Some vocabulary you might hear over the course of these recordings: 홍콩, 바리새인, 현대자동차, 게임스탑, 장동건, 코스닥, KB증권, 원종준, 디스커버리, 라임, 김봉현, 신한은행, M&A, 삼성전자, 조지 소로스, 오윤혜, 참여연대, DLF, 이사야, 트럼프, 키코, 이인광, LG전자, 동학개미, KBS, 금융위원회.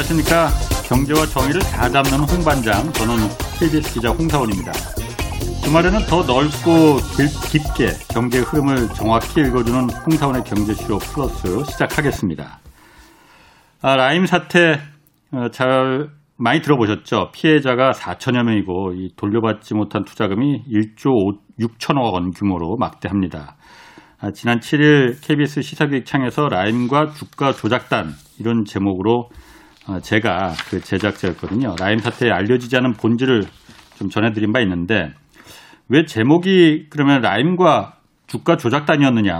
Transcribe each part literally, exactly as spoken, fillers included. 안녕하십니까. 경제와 정의를 다 잡는 홍반장, 저는 케이비에스 기자 홍사원입니다. 주말에는 더 넓고 깊게 경제의 흐름을 정확히 읽어주는 홍사원의 경제쇼 플러스 시작하겠습니다. 아, 라임 사태 잘 많이 들어보셨죠? 피해자가 사천여 명이고 이 돌려받지 못한 투자금이 일조 육천억 원 규모로 막대합니다. 아, 지난 칠일 케이비에스 시사기획창에서 라임과 주가 조작단 이런 제목으로 아, 제가 그 제작자였거든요. 라임 사태에 알려지지 않은 본질을 좀 전해드린 바 있는데, 왜 제목이 그러면 라임과 주가 조작단이었느냐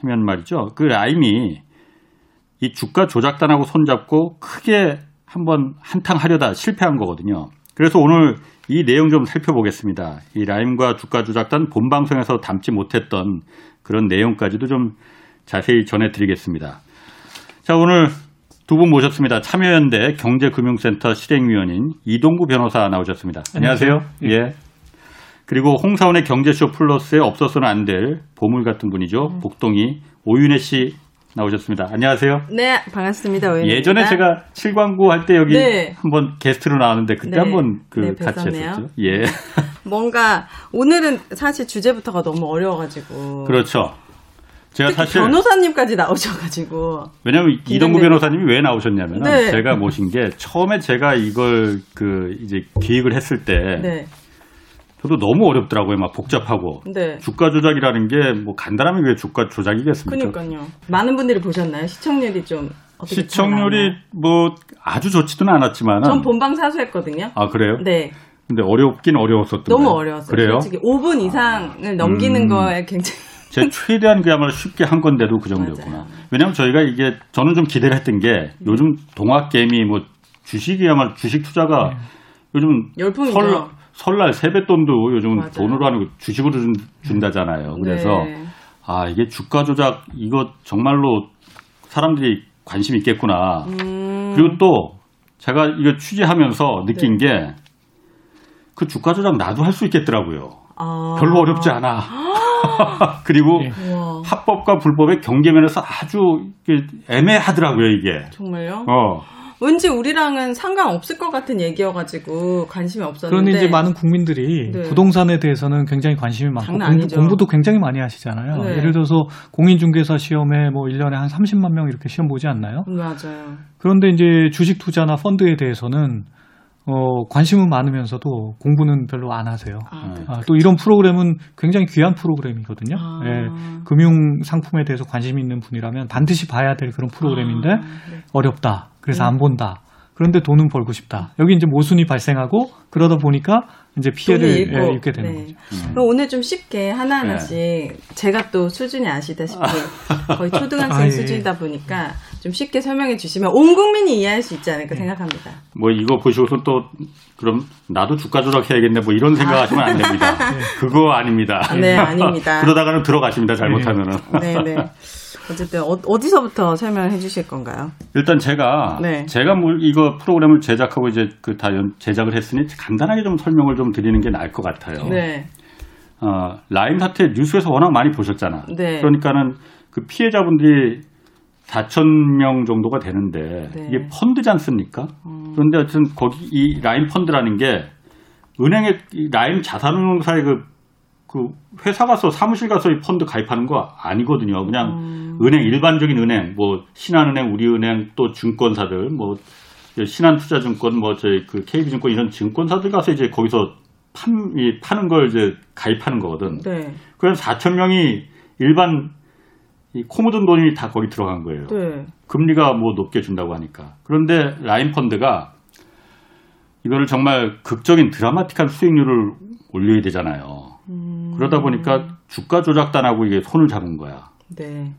하면 말이죠. 그 라임이 이 주가 조작단하고 손잡고 크게 한번 한탕하려다 실패한 거거든요. 그래서 오늘 이 내용 좀 살펴보겠습니다. 이 라임과 주가 조작단 본방송에서 담지 못했던 그런 내용까지도 좀 자세히 전해드리겠습니다. 자, 오늘 두 분 모셨습니다. 참여연대 경제금융센터 실행위원인 이동구 변호사 나오셨습니다. 안녕하세요. 안녕하세요. 예. 그리고 홍사원의 경제쇼 플러스에 없어서는 안 될 보물 같은 분이죠. 음. 복동이 오윤혜 씨 나오셨습니다. 안녕하세요. 네, 반갑습니다. 오윤혜입니다. 예전에 제가 칠광구 할 때 여기 네. 한번 게스트로 나왔는데 그때 네. 한번 그 네, 같이 했었죠. 예. 뭔가 오늘은 사실 주제부터가 너무 어려워가지고. 그렇죠. 제가 사실 변호사님까지 나오셔가지고. 왜냐하면 이동구 변호사님이 왜 나오셨냐면 네. 제가 모신 게, 처음에 제가 이걸 그 이제 기획을 했을 때. 네. 저도 너무 어렵더라고요. 막 복잡하고. 네. 주가 조작이라는 게 뭐 간단하면 왜 주가 조작이겠습니까? 그러니까요. 많은 분들이 보셨나요? 시청률이 좀 어떻게 시청률이 뭐 아주 좋지는 않았지만. 전 본방 사수했거든요. 아, 그래요? 네. 근데 어렵긴 어려웠었던 거예요. 너무 어려웠어요. 그래요? 솔직히 오 분 이상을 아, 넘기는 음, 거에 굉장히. 제 최대한 그야말로 쉽게 한 건데도 그 정도였구나. 맞아요. 왜냐하면 저희가 이게 저는 좀 기대를 했던 게, 요즘 동학개미 뭐 주식이야말로 주식 투자가 네. 요즘 열풍이죠. 설, 설날 세뱃돈도 요즘 맞아요. 돈으로 하는 거 주식으로 준, 준다잖아요. 그래서 네. 아, 이게 주가 조작 이거 정말로 사람들이 관심 있겠구나. 음. 그리고 또 제가 이거 취재하면서 느낀 네. 게, 그 주가 조작 나도 할 수 있겠더라고요. 아. 별로 어렵지 않아. 그리고 네. 합법과 불법의 경계면에서 아주 애매하더라고요, 이게. 정말요? 어. 왠지 우리랑은 상관없을 것 같은 얘기여가지고 관심이 없었는데. 그런데 이제 많은 국민들이 네. 부동산에 대해서는 굉장히 관심이 많고 공부, 공부도 굉장히 많이 하시잖아요. 네. 예를 들어서 공인중개사 시험에 뭐 일 년에 한 삼십만 명 이렇게 시험 보지 않나요? 맞아요. 그런데 이제 주식 투자나 펀드에 대해서는 어, 관심은 많으면서도 공부는 별로 안 하세요. 아, 네. 아, 또 이런 프로그램은 굉장히 귀한 프로그램이거든요. 아. 예, 금융 상품에 대해서 관심 있는 분이라면 반드시 봐야 될 그런 프로그램인데 아, 네. 어렵다. 그래서 안 본다. 그런데 돈은 벌고 싶다. 여기 이제 모순이 발생하고, 그러다 보니까 이제 피해를 예, 입게 되는 네. 거죠. 음. 그럼 오늘 좀 쉽게 하나하나씩 네. 제가 또 수준이 아시다시피 아. 거의 초등학생 아, 예. 수준이다 보니까 좀 쉽게 설명해 주시면 온 국민이 이해할 수 있지 않을까 네. 생각합니다. 뭐 이거 보시고서 또 그럼 나도 주가 조작해야겠네 뭐 이런 생각하시면 안 됩니다. 네. 그거 아닙니다. 네, 아닙니다. 그러다가는 들어가십니다. 잘못하면은. 네, 네. 어쨌든 어, 어디서부터 설명을 해주실 건가요? 일단 제가 네. 제가 뭐 이거 프로그램을 제작하고 이제 그 다 제작을 했으니 간단하게 좀 설명을 좀 드리는 게 나을 것 같아요. 네. 어, 라임 사태 뉴스에서 워낙 많이 보셨잖아. 네. 그러니까는 그 피해자분들이 사천 명 정도가 되는데 네. 이게 펀드지 않습니까? 음. 그런데 어쨌든 거기 이 라임 펀드라는 게 은행의 라임 자산운용사의 그 그 회사 가서 사무실 가서 이 펀드 가입하는 거 아니거든요. 그냥 음. 은행, 일반적인 은행, 뭐 신한은행, 우리은행, 또 증권사들, 뭐 신한투자증권, 뭐 저희 그 케이비증권 이런 증권사들 가서 이제 거기서 판, 이, 파는 걸 이제 가입하는 거거든. 네. 그래서 사천 명이 일반 이 코 묻은 돈이 다 거기 들어간 거예요. 네. 금리가 뭐 높게 준다고 하니까. 그런데 라임 펀드가 이거를 정말 극적인 드라마틱한 수익률을 올려야 되잖아요. 음... 그러다 보니까 주가 조작단하고 이게 손을 잡은 거야. 네.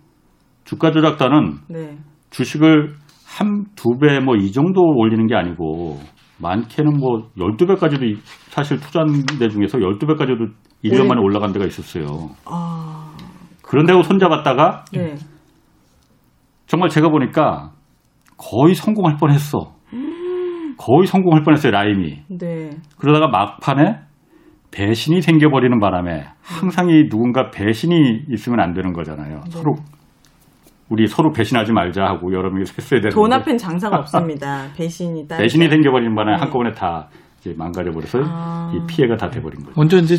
주가 조작단은 네. 주식을 한 두 배 뭐 이 정도 올리는 게 아니고, 많게는 뭐 열두 배까지도 사실 투자한 데 중에서 열두 배까지도 일 년 네. 만에 올라간 데가 있었어요. 아... 그런데고 손잡았다가 네. 정말 제가 보니까 거의 성공할 뻔했어. 음... 거의 성공할 뻔했어요, 라임이. 네. 그러다가 막판에 배신이 생겨버리는 바람에, 항상 이 누군가 배신이 있으면 안 되는 거잖아요. 네. 서로 우리 서로 배신하지 말자 하고 여러 명이서 했어야 되는데. 돈 앞엔 장사가 없습니다. 배신이 다. 배신이 생겨버린 바람에 네. 한꺼번에 다 이제 망가져버려서 아... 이 피해가 다 돼버린 거죠. 먼저 이제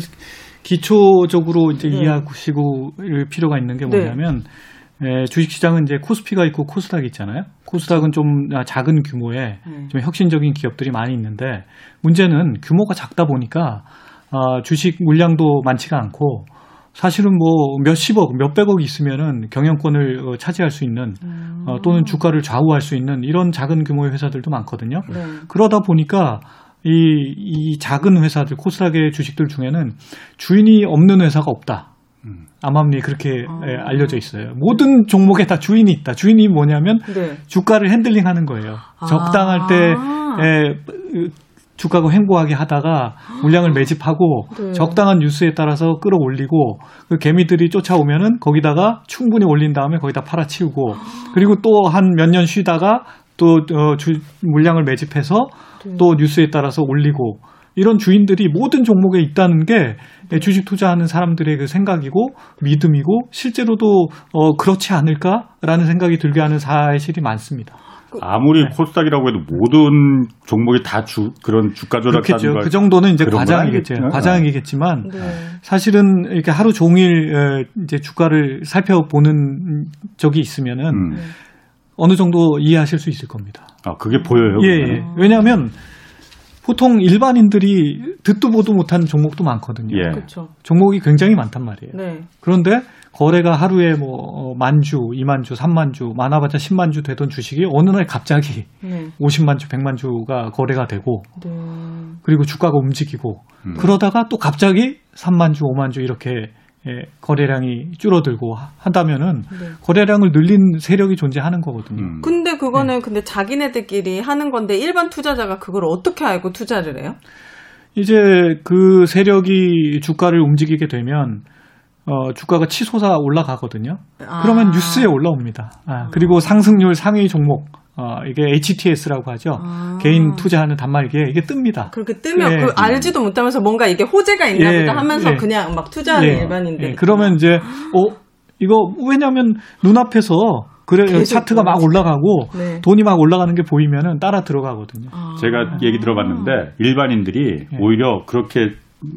기초적으로 이제 네. 이해하시고 일 필요가 있는 게 뭐냐면 네. 에, 주식시장은 이제 코스피가 있고 코스닥이 있잖아요. 코스닥은 좀 작은 규모에 네. 좀 혁신적인 기업들이 많이 있는데 문제는 규모가 작다 보니까 어, 주식 물량도 많지가 않고. 사실은 뭐 몇십억, 몇백억이 있으면은 경영권을 차지할 수 있는 음. 어, 또는 주가를 좌우할 수 있는 이런 작은 규모의 회사들도 많거든요. 네. 그러다 보니까 이, 이 작은 회사들, 코스닥의 주식들 중에는 주인이 없는 회사가 없다. 음. 암암리 그렇게 아. 예, 알려져 있어요. 모든 종목에 다 주인이 있다. 주인이 뭐냐면 네. 주가를 핸들링하는 거예요. 아. 적당할 때 예, 주가가 횡보하게 하다가 물량을 매집하고 네. 적당한 뉴스에 따라서 끌어올리고 그 개미들이 쫓아오면은 거기다가 충분히 올린 다음에 거기다 팔아치우고 그리고 또 한 몇 년 쉬다가 또 어, 주, 물량을 매집해서 네. 또 뉴스에 따라서 올리고 이런 주인들이 모든 종목에 있다는 게 네. 주식 투자하는 사람들의 그 생각이고 믿음이고 실제로도 어, 그렇지 않을까라는 생각이 들게 하는 사실이 많습니다. 아무리 네. 코스닥이라고 해도 모든 종목이 다 주, 그런 주가 조작하는 거 그 정도는 이제 과장이겠죠. 과장이겠지만 네. 사실은 이렇게 하루 종일 이제 주가를 살펴보는 적이 있으면은 음. 어느 정도 이해하실 수 있을 겁니다. 아, 그게 보여요? 예, 예. 왜냐하면 보통 일반인들이 듣도 보도 못한 종목도 많거든요. 예. 그렇죠. 종목이 굉장히 많단 말이에요. 네. 그런데 거래가 하루에 뭐 만 주, 이만 주, 삼만 주, 많아봤자 십만 주 되던 주식이 어느 날 갑자기 네. 오십만 주, 백만 주가 거래가 되고 네. 그리고 주가가 움직이고 음. 그러다가 또 갑자기 삼만 주, 오만 주 이렇게 거래량이 줄어들고 한다면은 네. 거래량을 늘린 세력이 존재하는 거거든요. 음. 근데 그거는 네. 근데 자기네들끼리 하는 건데 일반 투자자가 그걸 어떻게 알고 투자를 해요? 이제 그 세력이 주가를 움직이게 되면 어, 주가가 치솟아 올라가거든요. 아. 그러면 뉴스에 올라옵니다. 아, 그리고 상승률 상위 종목 어, 이게 에이치티에스라고 하죠. 아. 개인 투자하는 단말기에 이게 뜹니다. 그렇게 뜨면 예. 그 알지도 못하면서 뭔가 이게 호재가 있나 보다 예. 하면서 예. 그냥 막 투자하는 예. 일반인들. 예. 그러면 이제 어 이거 왜냐하면 눈앞에서 그래 차트가 막 올라가고 네. 돈이 막 올라가는 게 보이면은 따라 들어가거든요. 아. 제가 얘기 들어봤는데 일반인들이 예. 오히려 그렇게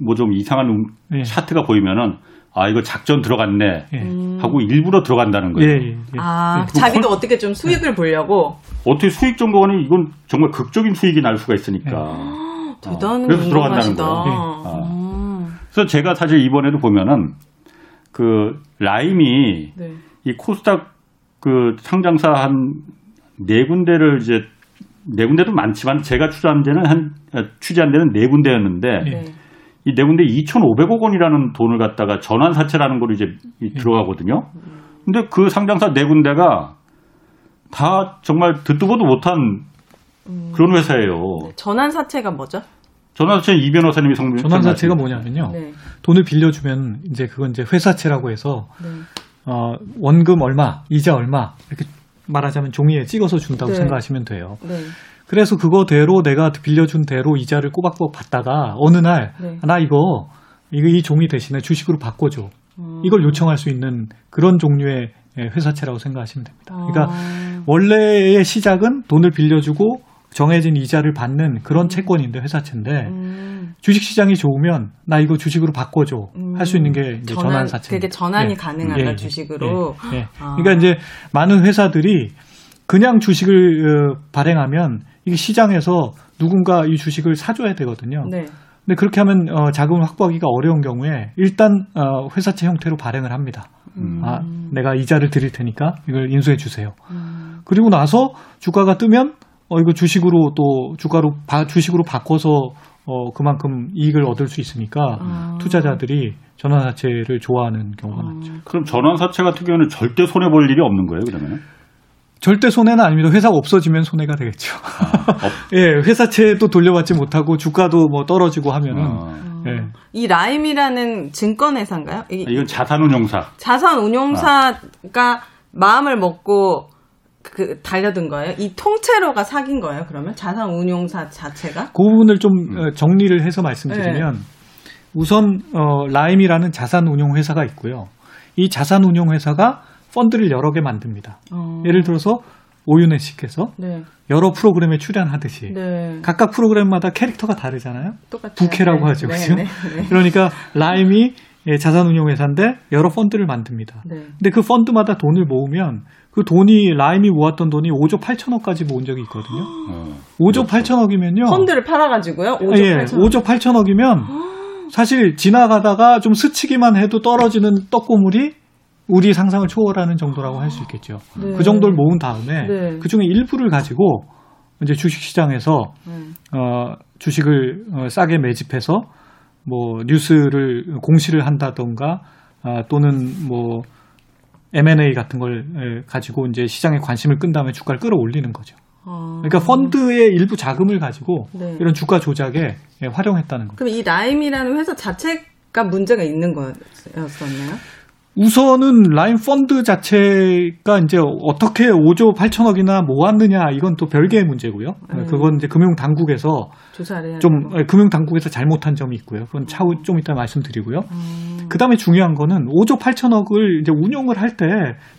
뭐 좀 이상한 예. 차트가 보이면은. 아, 이거 작전 들어갔네. 예. 하고 일부러 들어간다는 거예요. 예, 예, 예. 아, 자기도 헐... 어떻게 좀 수익을 예. 보려고? 어떻게 수익 정보가는 이건 정말 극적인 수익이 날 수가 있으니까. 예. 대단히 어, 그래서 들어간다는 거예요. 예. 어. 그래서 제가 사실 이번에도 보면은 그 라임이 네. 이 코스닥 그 상장사 한 네 군데를 이제 네 군데도 많지만 제가 추자한 데는 한, 취재한 데는 네 군데였는데 네. 이 네 군데 이천오백억 원이라는 돈을 갖다가 전환사채라는 걸로 이제 들어가거든요. 근데 그 상장사 네 군데가 다 정말 듣도 보도 못한 그런 회사예요. 네, 전환사채가 뭐죠? 전환사채는 이 변호사님이 성명. 전환사채가 뭐냐면요. 네. 돈을 빌려주면 이제 그건 이제 회사채라고 해서 네. 어, 원금 얼마, 이자 얼마 이렇게 말하자면 종이에 찍어서 준다고 네. 생각하시면 돼요. 네. 그래서 그거대로 내가 빌려준 대로 이자를 꼬박꼬박 받다가 어느 날 나 네. 이거 이거 이 종이 대신에 주식으로 바꿔줘. 음. 이걸 요청할 수 있는 그런 종류의 회사채라고 생각하시면 됩니다. 아. 그러니까 원래의 시작은 돈을 빌려주고 정해진 이자를 받는 그런 채권인데 회사채인데 음. 주식시장이 좋으면 나 이거 주식으로 바꿔줘 음. 할 수 있는 게 이제 전환, 전환사채. 되게 전환이 예. 가능하다 예. 주식으로. 예. 예. 아. 그러니까 이제 많은 회사들이 그냥 주식을 발행하면 이게 시장에서 누군가 이 주식을 사줘야 되거든요. 네. 근데 그렇게 하면 어, 자금 확보하기가 어려운 경우에 일단 어, 회사채 형태로 발행을 합니다. 음. 아, 내가 이자를 드릴 테니까 이걸 인수해 주세요. 음. 그리고 나서 주가가 뜨면 어, 이거 주식으로 또 주가로 바, 주식으로 바꿔서 어, 그만큼 이익을 얻을 수 있으니까 아. 투자자들이 전환사채를 좋아하는 경우가 아. 많죠. 그럼 전환사채 같은 경우는 절대 손해 볼 일이 없는 거예요, 그러면? 절대 손해는 아닙니다. 회사가 없어지면 손해가 되겠죠. 아, 예, 회사채도 돌려받지 못하고 주가도 뭐 떨어지고 하면은. 아. 예. 이 라임이라는 증권회사인가요? 이, 이건 자산운용사. 자산운용사가 아. 마음을 먹고 그 달려든 거예요? 이 통째로가 사귄 거예요? 그러면 자산운용사 자체가? 그 부분을 좀 음. 정리를 해서 말씀드리면 네. 우선 어, 라임이라는 자산운용회사가 있고요. 이 자산운용회사가 펀드를 여러 개 만듭니다. 어. 예를 들어서 오윤혜 씨께서 네. 여러 프로그램에 출연하듯이 네. 각각 프로그램마다 캐릭터가 다르잖아요. 똑같아요. 부캐라고 네. 하죠. 네. 그렇죠? 네. 네. 그러니까 라임이 예, 자산운용회사인데 여러 펀드를 만듭니다. 네. 근데 그 펀드마다 돈을 모으면 그 돈이 라임이 모았던 돈이 오조 팔천억까지 모은 적이 있거든요. 어. 오조 팔천억이면요. 펀드를 팔아가지고요. 오조 예, 팔천억. 오조 팔천억이면 사실 지나가다가 좀 스치기만 해도 떨어지는 떡고물이 우리 상상을 초월하는 정도라고 할 수 있겠죠. 네. 그 정도를 모은 다음에 네. 그 중에 일부를 가지고 이제 주식시장에서 네. 어, 주식을 어, 싸게 매집해서 뭐 뉴스를 공시를 한다던가 아, 또는 뭐 엠 앤 에이 같은 걸 가지고 이제 시장에 관심을 끈 다음에 주가를 끌어올리는 거죠. 아... 그러니까 펀드의 일부 자금을 가지고 네. 이런 주가 조작에 활용했다는 거죠. 그럼 이 라임이라는 회사 자체가 문제가 있는 거였었나요? 우선은 라임 펀드 자체가 이제 어떻게 오조 팔천억이나 모았느냐 이건 또 별개의 문제고요. 네. 그건 이제 금융 당국에서 조사를 좀 금융 당국에서 잘못한 점이 있고요. 그건 차후 음. 좀 이따 말씀드리고요. 음. 그다음에 중요한 거는 오조 팔천억을 이제 운용을 할 때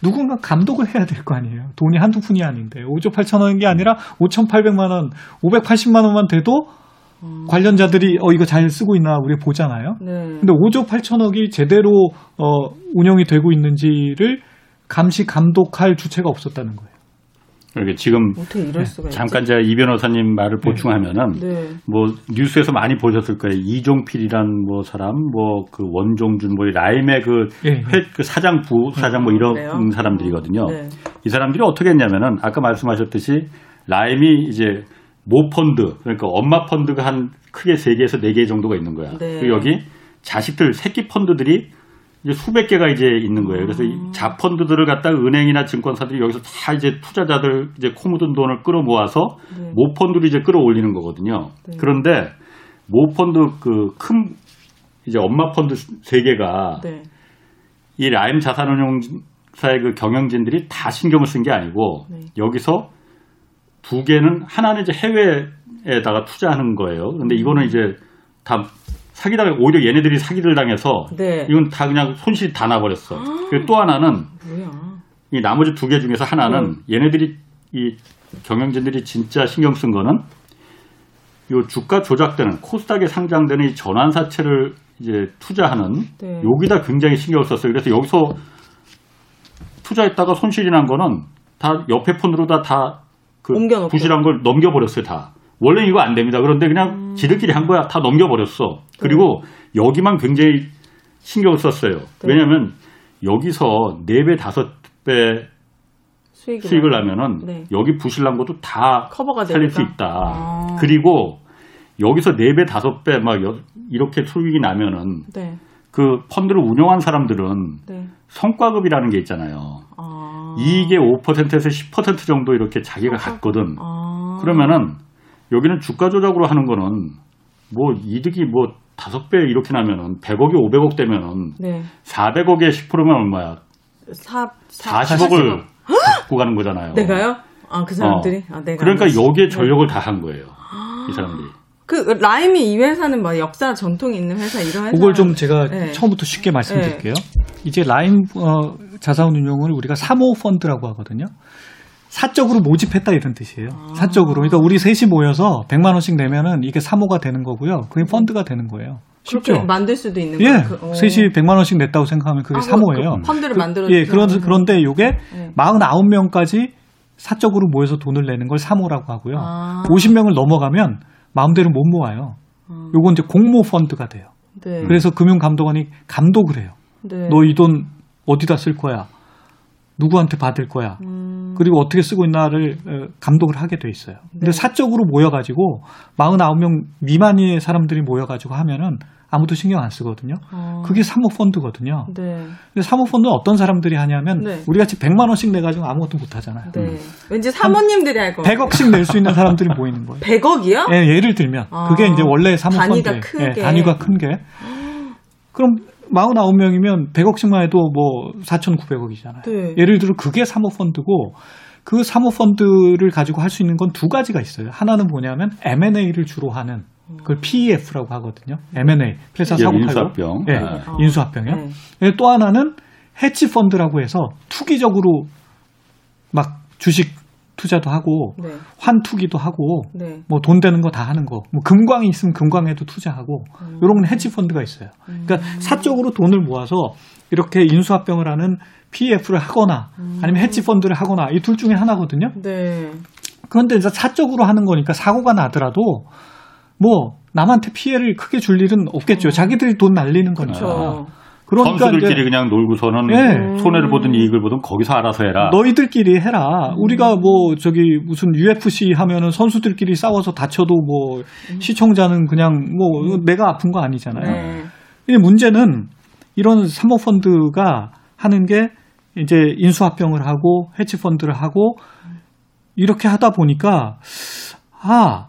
누군가 감독을 해야 될 거 아니에요. 돈이 한두 푼이 아닌데 오조 팔천억인 게 아니라 오천팔백만 원, 오백팔십만 원만 돼도 관련자들이 어 이거 잘 쓰고 있나 우리 보잖아요. 네. 근데 오조 팔천억이 제대로 어 운영이 되고 있는지를 감시 감독할 주체가 없었다는 거예요. 그러니까 지금 네. 잠깐 제가 이 변호사님 말을 보충하면은 네. 네. 뭐 뉴스에서 많이 보셨을 거예요. 이종필이란 뭐 사람, 뭐 그 원종준, 뭐 라임의 그, 네. 회, 그 사장 부사장 뭐 이런 네. 사람들이거든요. 네. 이 사람들이 어떻게 했냐면은 아까 말씀하셨듯이 라임이 이제 모 펀드, 그러니까 엄마 펀드가 한 크게 세 개에서 네 개 정도가 있는 거야. 네. 그리고 여기 자식들, 새끼 펀드들이 이제 수백 개가 이제 있는 거예요. 그래서 음. 자펀드들을 갖다 은행이나 증권사들이 여기서 다 이제 투자자들 이제 코 묻은 돈을 끌어 모아서 네. 모 펀드를 이제 끌어올리는 거거든요. 네. 그런데 모 펀드 그 큰 이제 엄마 펀드 세 개가 네. 이 라임 자산운용사의 그 경영진들이 다 신경을 쓴 게 아니고 네. 여기서 두 개는 하나는 이제 해외에다가 투자하는 거예요. 그런데 이거는 이제 다 사기당해 오히려 얘네들이 사기를 당해서 네. 이건 다 그냥 손실이 다 나버렸어. 아~ 그리고 또 하나는 뭐야? 이 나머지 두 개 중에서 하나는 음. 얘네들이 이 경영진들이 진짜 신경 쓴 거는 이 주가 조작되는 코스닥에 상장되는 이 전환사채를 이제 투자하는 네. 여기다 굉장히 신경을 썼어요. 그래서 여기서 투자했다가 손실이 난 거는 다 옆에 폰으로 다 다 그 부실한 걸 넘겨버렸어요. 다. 원래 이거 안 됩니다. 그런데 그냥 음. 지들끼리 한 거야. 다 넘겨버렸어. 네. 그리고 여기만 굉장히 신경을 썼어요. 네. 왜냐하면 여기서 네 배, 다섯 배 수익이 수익을 나면은 네. 여기 부실난 것도 다 커버가 살릴 됩니까? 수 있다. 아. 그리고 여기서 네 배, 다섯 배 막 이렇게 수익이 나면은 네. 그 펀드를 운영한 사람들은 네. 성과급이라는 게 있잖아요. 아. 이익의 오 퍼센트에서 십 퍼센트 정도 이렇게 자기가 성과... 갖거든. 아. 그러면은 여기는 주가 조작으로 하는 거는 뭐 이득이 뭐 다섯 배 이렇게 나면은 백억이 오백억 되면은 네. 사백억에 십 퍼센트면 얼마야? 사, 사, 사십억을 갖고 가는 거잖아요. 내가요? 아, 그 사람들이? 어. 아, 내가 그러니까 여기에 전력을 네. 다 한 거예요. 이 사람들이. 그 라임이 이 회사는 뭐 역사 전통이 있는 회사 이런 회사. 그걸 좀 제가 네. 처음부터 쉽게 말씀드릴게요. 네. 이제 라임 어, 자산운용을 우리가 삼호 펀드라고 하거든요. 사적으로 모집했다 이런 뜻이에요. 아. 사적으로. 그러니까 우리 셋이 모여서 백만 원씩 내면은 이게 삼호가 되는 거고요. 그게 펀드가 되는 거예요. 쉽죠? 그렇게 만들 수도 있는 거예요. 예. 그, 셋이 백만 원씩 냈다고 생각하면 그게 아, 삼호예요. 그, 그 펀드를 만들어. 예. 그런, 그런데 이게 네. 사십구 명까지 사적으로 모여서 돈을 내는 걸 삼호라고 하고요. 아. 오십 명을 넘어가면 마음대로 못 모아요. 아. 요건 이제 공모 펀드가 돼요. 네. 그래서 금융감독원이 감독을 해요. 네. 너 이 돈 어디다 쓸 거야? 누구한테 받을 거야? 음... 그리고 어떻게 쓰고 있나를 감독을 하게 돼 있어요. 네. 근데 사적으로 모여가지고 사십구 명 미만의 사람들이 모여가지고 하면은 아무도 신경 안 쓰거든요. 어... 그게 삼호 펀드거든요. 네. 근데 삼호 펀드는 어떤 사람들이 하냐면 네. 우리 같이 백만 원씩 내가지고 아무것도 못 하잖아요. 네. 음. 왠지 사모님들이 할 거예요. 백억씩 낼 수 있는 사람들이 모이는 거예요. 백억이요? 예, 예를 들면 아... 그게 이제 원래 삼호 단위가 펀드. 큰 예, 게. 단위가 큰 게. 그럼 사십구 명이면 백억씩만 해도 뭐 사천구백억이잖아요. 네. 예를 들어 그게 삼호 펀드고 그 삼호 펀드를 가지고 할 수 있는 건 두 가지가 있어요. 하나는 뭐냐면 엠 앤 에이를 주로 하는 그걸 피 이 에프라고 하거든요. 엠 앤 에이. 회사 사고 팔고. 인수합병. 예. 네. 아. 인수합병이요. 네. 또 하나는 헤지펀드라고 해서 투기적으로 막 주식 투자도 하고 네. 환투기도 하고 네. 뭐 돈 되는 거 다 하는 거 뭐 금광이 있으면 금광에도 투자하고 음. 이런 건 헤지펀드가 있어요. 그러니까 음. 사적으로 돈을 모아서 이렇게 인수합병을 하는 피이에프를 하거나 음. 아니면 헤지펀드를 하거나 이 둘 중에 하나거든요. 네. 그런데 이제 사적으로 하는 거니까 사고가 나더라도 뭐 남한테 피해를 크게 줄 일은 없겠죠. 음. 자기들이 돈 날리는 거니까. 그렇죠. 그러니까 선수들끼리 이제, 그냥 놀고서는 예. 손해를 보든 이익을 보든 거기서 알아서 해라. 너희들끼리 해라. 음. 우리가 뭐 저기 무슨 유에프씨 하면은 선수들끼리 싸워서 다쳐도 뭐 음. 시청자는 그냥 뭐 음. 내가 아픈 거 아니잖아요. 네. 문제는 이런 사모펀드가 하는 게 이제 인수합병을 하고 헤지펀드를 하고 이렇게 하다 보니까 아.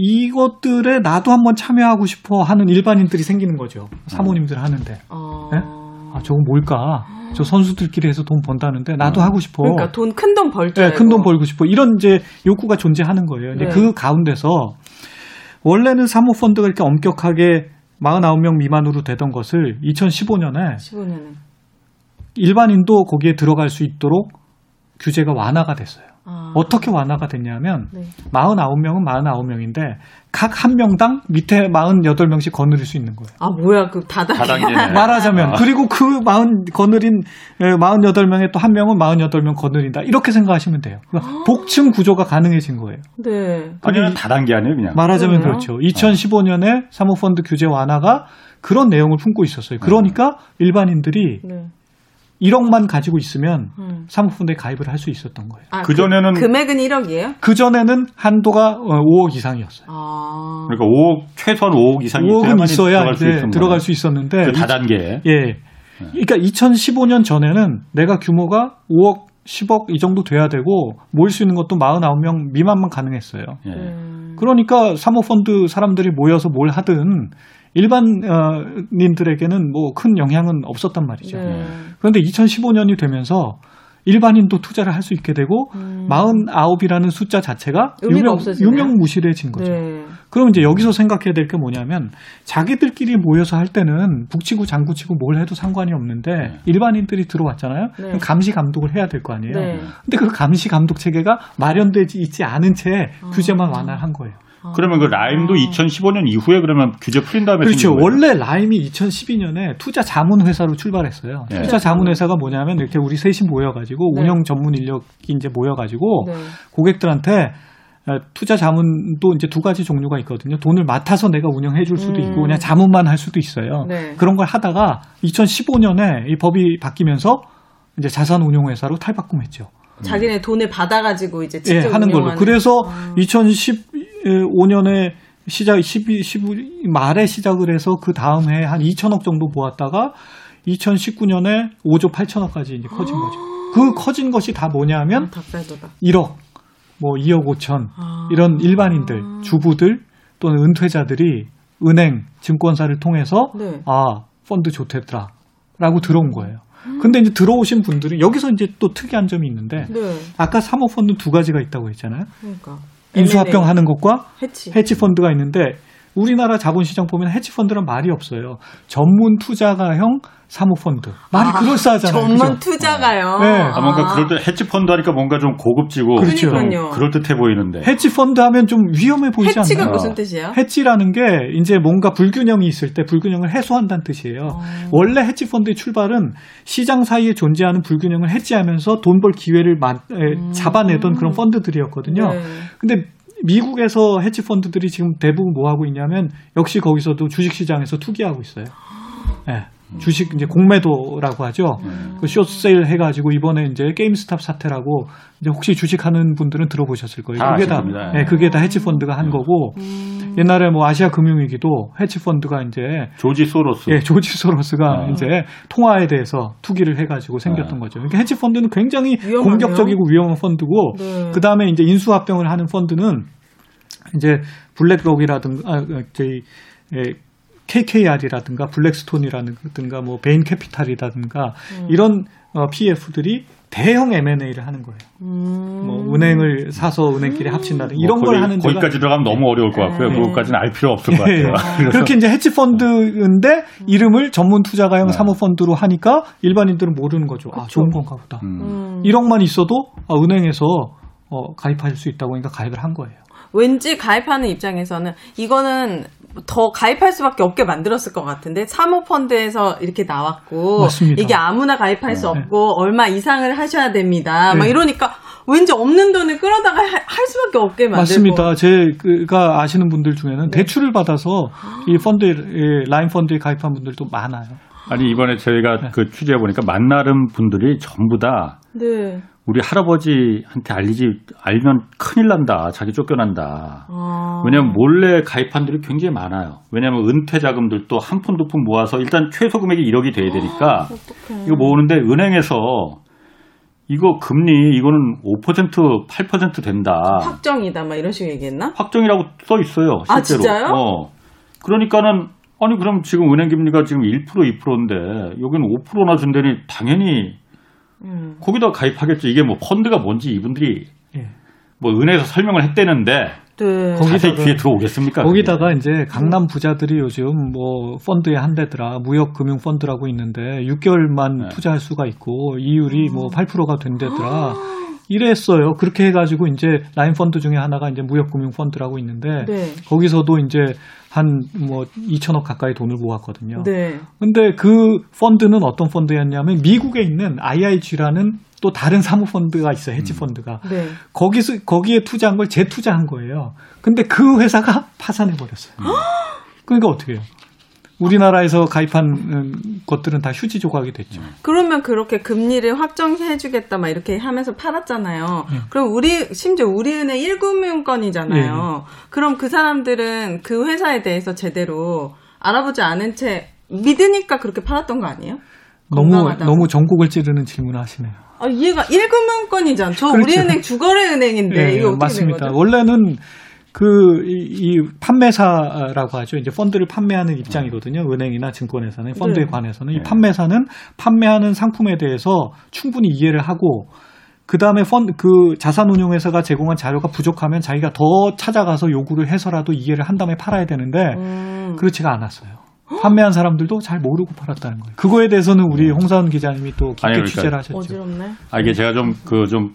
이것들에 나도 한번 참여하고 싶어 하는 일반인들이 생기는 거죠. 사모님들 하는데. 어... 네? 아, 저거 뭘까? 저 선수들끼리 해서 돈 번다는데 나도 어... 하고 싶어. 그러니까 돈 큰 돈 벌 줄 알고. 네, 큰 돈 벌고 싶어. 이런 이제 욕구가 존재하는 거예요. 이제 네. 그 가운데서 원래는 사모펀드가 이렇게 엄격하게 사십구 명 미만으로 되던 것을 이천십오 년에 십오 년에 일반인도 거기에 들어갈 수 있도록 규제가 완화가 됐어요. 아. 어떻게 완화가 됐냐면 네. 사십구 명은 사십구 명인데 각 한 명당 밑에 사십팔 명씩 거느릴 수 있는 거예요. 아 뭐야 그 다단계 말하자면 아. 그리고 그 사십 거느린 사십팔 명에 또 한 명은 사십팔 명 거느린다 이렇게 생각하시면 돼요. 그러니까 복층 구조가 가능해진 거예요. 네. 아니면 다단계 아니에요 그냥. 말하자면 그러네요. 그렇죠. 이천십오 년에 사모펀드 규제 완화가 그런 내용을 품고 있었어요. 그러니까 네. 일반인들이 네. 일억만 가지고 있으면 음. 사모펀드에 가입을 할 수 있었던 거예요. 아, 그전에는 그, 금액은 일억이에요? 그전에는 한도가 오억 이상이었어요. 아. 그러니까 오억 최소한 오억 이상이 오억은 있어야 들어갈, 네, 수 들어갈 수 있었는데 다단계. 예. 네. 그러니까 이천십오 년 전에는 내가 규모가 오억, 십억 이 정도 돼야 되고 모일 수 있는 것도 사십구 명 미만만 가능했어요. 네. 그러니까 사모펀드 사람들이 모여서 뭘 하든 일반인들에게는 뭐 큰 영향은 없었단 말이죠. 네. 그런데 이천십오 년이 되면서 일반인도 투자를 할 수 있게 되고 음. 사십구이라는 숫자 자체가 유명, 유명무실해진 거죠. 네. 그럼 이제 여기서 생각해야 될 게 뭐냐면 자기들끼리 모여서 할 때는 북치고 장구치고 뭘 해도 상관이 없는데 네. 일반인들이 들어왔잖아요. 네. 그럼 감시 감독을 해야 될 거 아니에요. 네. 근데 그 감시 감독 체계가 마련되지 있지 않은 채 아, 규제만 완화한 거예요. 그러면 그 라임도 아. 이천십오 년 이후에 그러면 규제 풀린 다음에 그렇죠. 원래 라임이 이천십이 년에 투자 자문 회사로 출발했어요. 네. 투자 자문 회사가 뭐냐면 이렇게 우리 셋이 모여가지고 네. 운영 전문 인력이 이제 모여가지고 네. 고객들한테 투자 자문도 이제 두 가지 종류가 있거든요. 돈을 맡아서 내가 운영해 줄 수도 있고 음. 그냥 자문만 할 수도 있어요. 네. 그런 걸 하다가 이천십오 년에 이 법이 바뀌면서 이제 자산 운용 회사로 탈바꿈했죠. 자기네 돈을 받아가지고 이제 직접 예, 하는 걸로. 그래서 아. 이천십오 년에 시작, 십이, 십오 말에 시작을 해서 그 다음 해에 한 이천억 정도 모았다가 이천십구 년에 오조 팔천억까지 이제 커진 아. 거죠. 그 커진 것이 다 뭐냐면 아, 일억, 뭐 이억 오천 아. 이런 일반인들, 주부들 또는 은퇴자들이 은행, 증권사를 통해서 네. 아 펀드 좋겠더라라고 들어온 거예요. 근데 이제 들어오신 분들은 여기서 이제 또 특이한 점이 있는데 네. 아까 사모펀드 두 가지가 있다고 했잖아요. 그러니까 인수합병하는 것과 해치. 해치펀드가 있는데 우리나라 자본시장 보면 해치펀드란 말이 없어요. 전문 투자가형 사모펀드 말이 아, 그럴싸하잖아요. 전문 그죠? 투자가요. 네. 아, 뭔가 그럴 때 해치펀드 하니까 뭔가 좀 고급지고 그렇죠. 그럴 듯해 보이는데 해치펀드 하면 좀 위험해 보이지 해치가 않나요? 해치가 무슨 뜻이에요? 해치라는 게 이제 뭔가 불균형이 있을 때 불균형을 해소한다는 뜻이에요. 어. 원래 해치펀드의 출발은 시장 사이에 존재하는 불균형을 해치하면서 돈 벌 기회를 마, 에, 잡아내던 음. 그런 펀드들이었거든요. 네. 근데 미국에서 해치펀드들이 지금 대부분 뭐 하고 있냐면 역시 거기서도 주식시장에서 투기하고 있어요. 네. 주식 이제 공매도라고 하죠. 음. 그 숏세일 해가지고 이번에 이제 게임스탑 사태라고 이제 혹시 주식하는 분들은 들어보셨을 거예요. 다 그게 다, 네, 그게 다 해치펀드가 한 음. 거고 음. 옛날에 뭐 아시아 금융위기도 해치펀드가 이제 조지 소로스, 예, 조지 소로스가 음. 이제 통화에 대해서 투기를 해가지고 생겼던 음. 거죠. 그러니까 해치펀드는 굉장히 위험하네요. 공격적이고 위험한 펀드고 네. 그 다음에 이제 인수합병을 하는 펀드는 이제 블랙록이라든가 아, 저희 예, 케이케이알이라든가 블랙스톤이라든가 뭐 베인캐피탈이라든가 음. 이런 어, 피에프들이 대형 엠 앤 에이를 하는 거예요. 음. 뭐 은행을 사서 은행끼리 합친다든가 이런 뭐 거의, 걸 하는 데가 거기까지 들어가면 너무 어려울 것 같고요. 네. 그것까지는 알 필요 없을 것 같아요. 네. 그렇게 이제 헤지펀드인데 이름을 전문 투자가형 네. 사모펀드로 하니까 일반인들은 모르는 거죠. 그쵸. 아, 좋은 건가 보다. 음. 일억만 있어도 아, 은행에서 어, 가입할 수 있다고 하니까 가입을 한 거예요. 왠지 가입하는 입장에서는 이거는 더 가입할 수밖에 없게 만들었을 것 같은데 사모펀드에서 이렇게 나왔고 맞습니다. 이게 아무나 가입할 네. 수 없고 얼마 이상을 하셔야 됩니다. 네. 막 이러니까 왠지 없는 돈을 끌어다가 할 수밖에 없게 만들고 맞습니다. 제가 아시는 분들 중에는 네. 대출을 받아서 이 펀드 라임 펀드에 가입한 분들도 많아요. 아니 이번에 저희가 네. 그 취재해 보니까 만나름 분들이 전부 다 네. 우리 할아버지한테 알리지, 알면 큰일 난다. 자기 쫓겨난다. 아. 왜냐면 몰래 가입한들이 굉장히 많아요. 왜냐면 은퇴 자금들도 한 푼 두 푼 모아서 일단 최소 금액이 일억이 돼야 되니까 아, 이거 모으는데 은행에서 이거 금리 이거는 오 퍼센트, 팔 퍼센트 된다. 확정이다. 막 이런 식으로 얘기했나? 확정이라고 써 있어요. 실제로. 아, 진짜요? 어. 그러니까는 아니 그럼 지금 은행 금리가 지금 일 퍼센트, 이 퍼센트인데 여기는 오 퍼센트나 준다니 당연히 음. 거기다 가입하겠죠. 이게 뭐 펀드가 뭔지 이분들이 예. 뭐 은행에서 설명을 했대는데 네. 자세히 귀에 들어오겠습니까? 거기다가 그게? 이제 강남 부자들이 요즘 뭐 펀드에 한대더라 무역금융펀드라고 있는데 육 개월만 네. 투자할 수가 있고 이율이 음. 뭐 팔 퍼센트가 된대더라. 이랬어요. 그렇게 해가지고 이제 라임 펀드 중에 하나가 이제 무역금융펀드라고 있는데 네. 거기서도 이제 한 뭐 이천억 가까이 돈을 모았거든요. 네. 근데 그 펀드는 어떤 펀드였냐면 미국에 있는 아이아이지라는 또 다른 사모펀드가 있어요. 헤지펀드가. 음. 네. 거기서 거기에 투자한 걸 재투자한 거예요. 근데 그 회사가 파산해 버렸어요. 음. 그러니까 어떻게 해요? 우리나라에서 가입한 것들은 다 휴지 조각이 됐죠. 그러면 그렇게 금리를 확정해주겠다 막 이렇게 하면서 팔았잖아요. 네. 그럼 우리 심지어 우리은행 일 금융권이잖아요. 네. 그럼 그 사람들은 그 회사에 대해서 제대로 알아보지 않은 채 믿으니까 그렇게 팔았던 거 아니에요? 너무 건강하다고. 너무 전국을 찌르는 질문을 하시네요. 아, 이해가 일 금융권이잖아. 저 그렇죠. 우리은행 주거래 은행인데 네, 이게 어떻게 맞습니다. 된 거죠? 원래는 그, 이, 이, 판매사라고 하죠. 이제 펀드를 판매하는 입장이거든요. 은행이나 증권회사는, 펀드에 네. 관해서는. 이 판매사는 판매하는 상품에 대해서 충분히 이해를 하고, 그 다음에 펀드, 그 자산운용회사가 제공한 자료가 부족하면 자기가 더 찾아가서 요구를 해서라도 이해를 한 다음에 팔아야 되는데, 음. 그렇지가 않았어요. 판매한 사람들도 잘 모르고 팔았다는 거예요. 그거에 대해서는 우리 홍사훈 기자님이 또 깊게 아니, 그러니까 취재를 하셨죠. 어지럽네. 아, 이게 제가 좀, 그, 좀,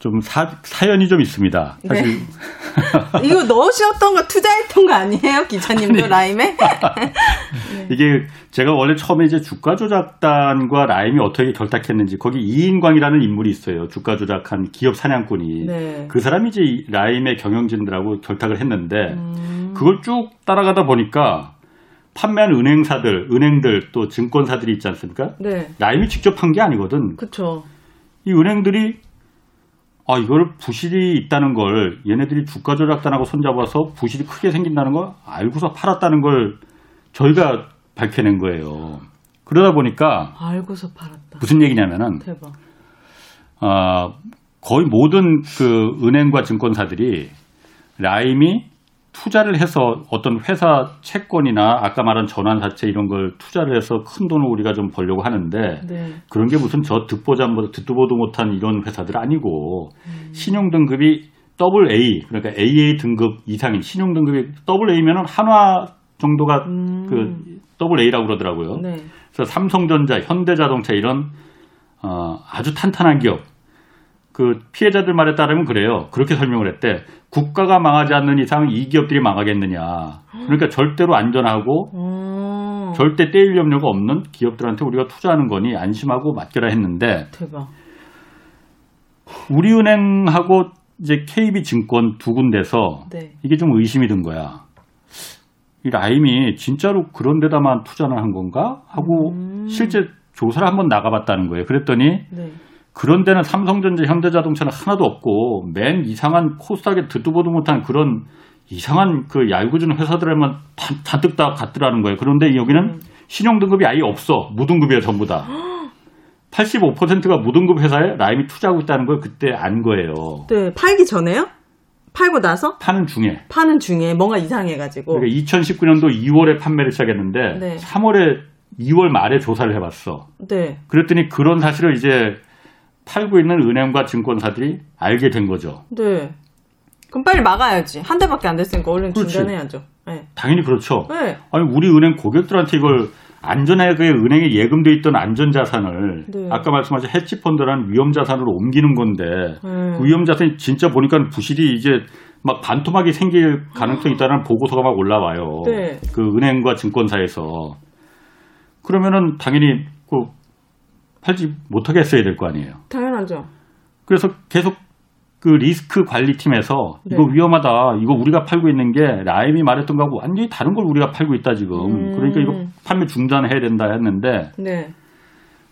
좀 사, 사연이 좀 있습니다. 사실 네. 이거 넣으셨던 거 투자했던 거 아니에요, 기자님도 아니. 라임에? 네. 이게 제가 원래 처음에 이제 주가 조작단과 라임이 어떻게 결탁했는지 거기 이인광이라는 인물이 있어요. 주가 조작한 기업 사냥꾼이 네. 그 사람이 이제 라임의 경영진들하고 결탁을 했는데 음. 그걸 쭉 따라가다 보니까 판매한 은행사들, 은행들 또 증권사들이 있지 않습니까? 네. 라임이 직접 판 게 아니거든. 그렇죠. 이 은행들이 아, 이거를 부실이 있다는 걸 얘네들이 주가 조작단하고 손잡아서 부실이 크게 생긴다는 걸 알고서 팔았다는 걸 저희가 밝혀낸 거예요. 그러다 보니까 알고서 팔았다. 무슨 얘기냐면은 대박. 아, 거의 모든 그 은행과 증권사들이 라임이 투자를 해서 어떤 회사 채권이나 아까 말한 전환사채 이런 걸 투자를 해서 큰 돈을 우리가 좀 벌려고 하는데 네. 그런 게 무슨 저 듣보 잠보 듣도 보도 못한 이런 회사들 아니고 음. 신용등급이 더블 에이 그러니까 에이에이 등급 이상인 신용등급이 더블 에이면은 한화 정도가 음. 그 더블 에이라고 그러더라고요. 네. 그래서 삼성전자, 현대자동차 이런 어, 아주 탄탄한 기업. 그 피해자들 말에 따르면 그래요. 그렇게 설명을 했대. 국가가 망하지 않는 이상 이 기업들이 망하겠느냐. 그러니까 절대로 안전하고 음. 절대 떼일 염려가 없는 기업들한테 우리가 투자하는 거니 안심하고 맡겨라 했는데 대박. 우리은행하고 이제 케이비증권 두 군데서 네. 이게 좀 의심이 든 거야. 이 라임이 진짜로 그런 데다만 투자를 한 건가? 하고 음. 실제 조사를 한번 나가봤다는 거예요. 그랬더니 네. 그런 데는 삼성전자, 현대자동차는 하나도 없고 맨 이상한 코스닥에 듣도 보도 못한 그런 이상한 그 얄궂은 회사들에만 잔뜩 다 갔더라는 거예요. 그런데 여기는 신용등급이 아예 없어. 무등급이에요, 전부 다. 팔십오 퍼센트가 무등급 회사에 라임이 투자하고 있다는 걸 그때 안 거예요. 네, 팔기 전에요? 팔고 나서? 파는 중에. 파는 중에 뭔가 이상해가지고. 그러니까 이천십구 년도 이월에 판매를 시작했는데 네. 삼월에 이월 말에 조사를 해봤어. 네. 그랬더니 그런 사실을 이제 팔고 있는 은행과 증권사들이 알게 된 거죠. 네. 그럼 빨리 막아야지. 한 대밖에 안 됐으니까 얼른 중단해야죠. 네. 당연히 그렇죠. 네. 아니 우리 은행 고객들한테 이걸 안전하게 은행에 예금돼 있던 안전자산을 네. 아까 말씀하신 헤지펀드라는 위험자산으로 옮기는 건데 네. 그 위험자산이 진짜 보니까 부실이 이제 막 반토막이 생길 가능성이 있다는 보고서가 막 올라와요. 네. 그 은행과 증권사에서. 그러면은 당연히 그 팔지 못하게 했어야 될 거 아니에요. 당연하죠. 그래서 계속 그 리스크 관리팀에서 네. 이거 위험하다. 이거 우리가 팔고 있는 게 라임이 말했던 거하고 완전히 다른 걸 우리가 팔고 있다 지금. 음. 그러니까 이거 판매 중단해야 된다 했는데 네.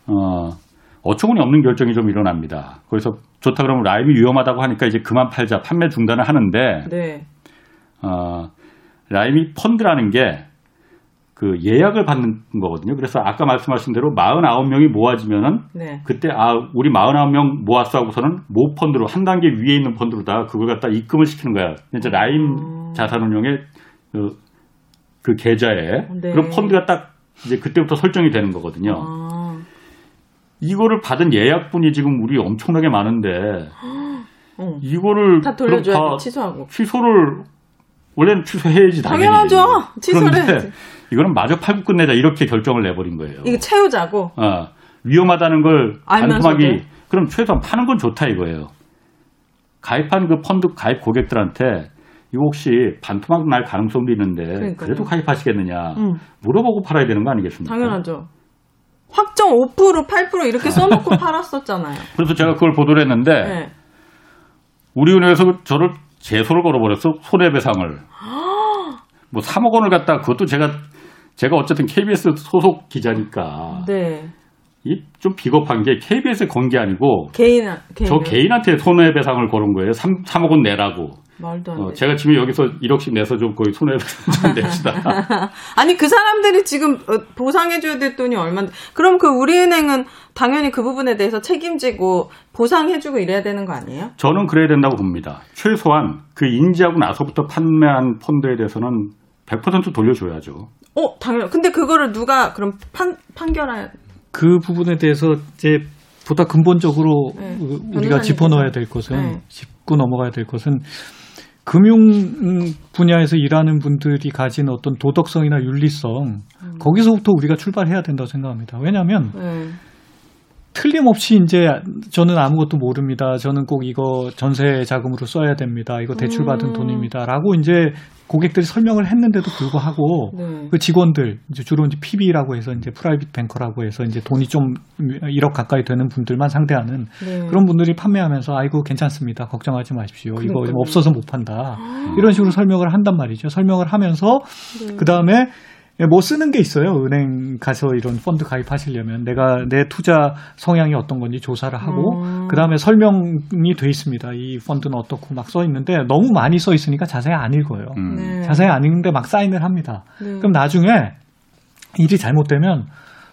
어, 어처구니 없는 결정이 좀 일어납니다. 그래서 좋다 그러면 라임이 위험하다고 하니까 이제 그만 팔자. 판매 중단을 하는데 네. 어, 라임이 펀드라는 게 그 예약을 받는 거거든요. 그래서 아까 말씀하신 대로 사십구 명이 모아지면은 네. 그때 아 우리 사십구 명 모았어 하고서는 모 펀드로 한 단계 위에 있는 펀드로 다 그걸 갖다 입금을 시키는 거야. 이제 라임 음. 자산운용의 그, 그 계좌에 네. 그런 펀드가 딱 이제 그때부터 설정이 되는 거거든요. 아. 이거를 받은 예약분이 지금 우리 엄청나게 많은데 음. 이거를 다 돌려줘야 돼. 취소하고 취소를 원래는 취소해야지 당연히. 당연하죠. 취소를 해야지. 이거는 마저 팔고 끝내자 이렇게 결정을 내버린 거예요. 이거 채우자고. 어, 위험하다는 걸 반토막이. 그럼 최소한 파는 건 좋다 이거예요. 가입한 그 펀드 가입 고객들한테 이거 혹시 반토막 날 가능성도 있는데 그러니까요. 그래도 가입하시겠느냐 음. 물어보고 팔아야 되는 거 아니겠습니까? 당연하죠. 확정 오 퍼센트 팔 퍼센트 이렇게 써놓고 팔았었잖아요. 그래서 제가 그걸 보도를 했는데 네. 우리은행에서 저를 제소를 걸어버렸어. 손해배상을. 뭐 삼억 원을 갖다 그것도 제가 제가 어쨌든 케이비에스 소속 기자니까 네. 이 좀 비겁한 게 케이비에스에 건 게 아니고 개인, 개인 저 개인한테 손해배상을 걸은 거예요. 삼, 삼억 원 내라고. 말도 안 돼. 어, 제가 지금 여기서 일억씩 내서 좀 거의 손해배상 좀 냅시다. 아니 그 사람들이 지금 보상해줘야 될 돈이 얼마인데 그럼 그 우리은행은 당연히 그 부분에 대해서 책임지고 보상해주고 이래야 되는 거 아니에요? 저는 그래야 된다고 봅니다. 최소한 그 인지하고 나서부터 판매한 펀드에 대해서는 백 퍼센트 돌려줘야죠. 어, 당연. 근데 그거를 누가 그럼 판 판결할? 그 부분에 대해서 이제 보다 근본적으로 네, 우리가 짚어 넣어야 될 것은 네. 짚고 넘어가야 될 것은 금융 분야에서 일하는 분들이 가진 어떤 도덕성이나 윤리성 음. 거기서부터 우리가 출발해야 된다고 생각합니다. 왜냐하면. 네. 틀림없이 이제 저는 아무것도 모릅니다. 저는 꼭 이거 전세 자금으로 써야 됩니다. 이거 대출받은 음. 돈입니다. 라고 이제 고객들이 설명을 했는데도 불구하고 네. 그 직원들, 이제 주로 이제 피비라고 해서 이제 프라이빗 뱅커라고 해서 이제 돈이 좀 일억 가까이 되는 분들만 상대하는 네. 그런 분들이 판매하면서 아이고 괜찮습니다. 걱정하지 마십시오. 그러니까요. 이거 없어서 못 판다. 아. 이런 식으로 설명을 한단 말이죠. 설명을 하면서 네. 그 다음에 뭐 쓰는 게 있어요. 은행 가서 이런 펀드 가입하시려면 내가 내 투자 성향이 어떤 건지 조사를 하고 음. 그다음에 설명이 돼 있습니다. 이 펀드는 어떻고 막 써 있는데 너무 많이 써 있으니까 자세히 안 읽어요. 음. 네. 자세히 안 읽는데 막 사인을 합니다. 네. 그럼 나중에 일이 잘못되면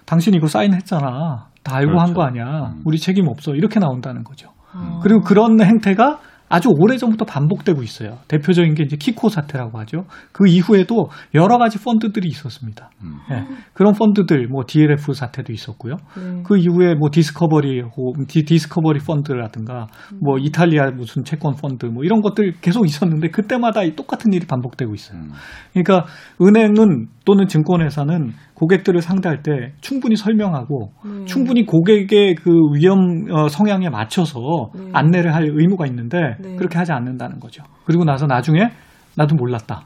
당신 이거 사인했잖아. 다 알고 그렇죠. 한 거 아니야. 음. 우리 책임 없어. 이렇게 나온다는 거죠. 음. 그리고 그런 행태가 아주 오래전부터 반복되고 있어요. 대표적인 게 이제 키코 사태라고 하죠. 그 이후에도 여러 가지 펀드들이 있었습니다. 음. 네. 그런 펀드들, 뭐 디엘에프 사태도 있었고요. 음. 그 이후에 뭐 디스커버리, 디, 디스커버리 펀드라든가 음. 뭐 이탈리아 무슨 채권 펀드 뭐 이런 것들 계속 있었는데 그때마다 이 똑같은 일이 반복되고 있어요. 음. 그러니까 은행은 또는 증권회사는 고객들을 상대할 때 충분히 설명하고 음. 충분히 고객의 그 위험 성향에 맞춰서 음. 안내를 할 의무가 있는데 네. 그렇게 하지 않는다는 거죠. 그리고 나서 나중에 나도 몰랐다.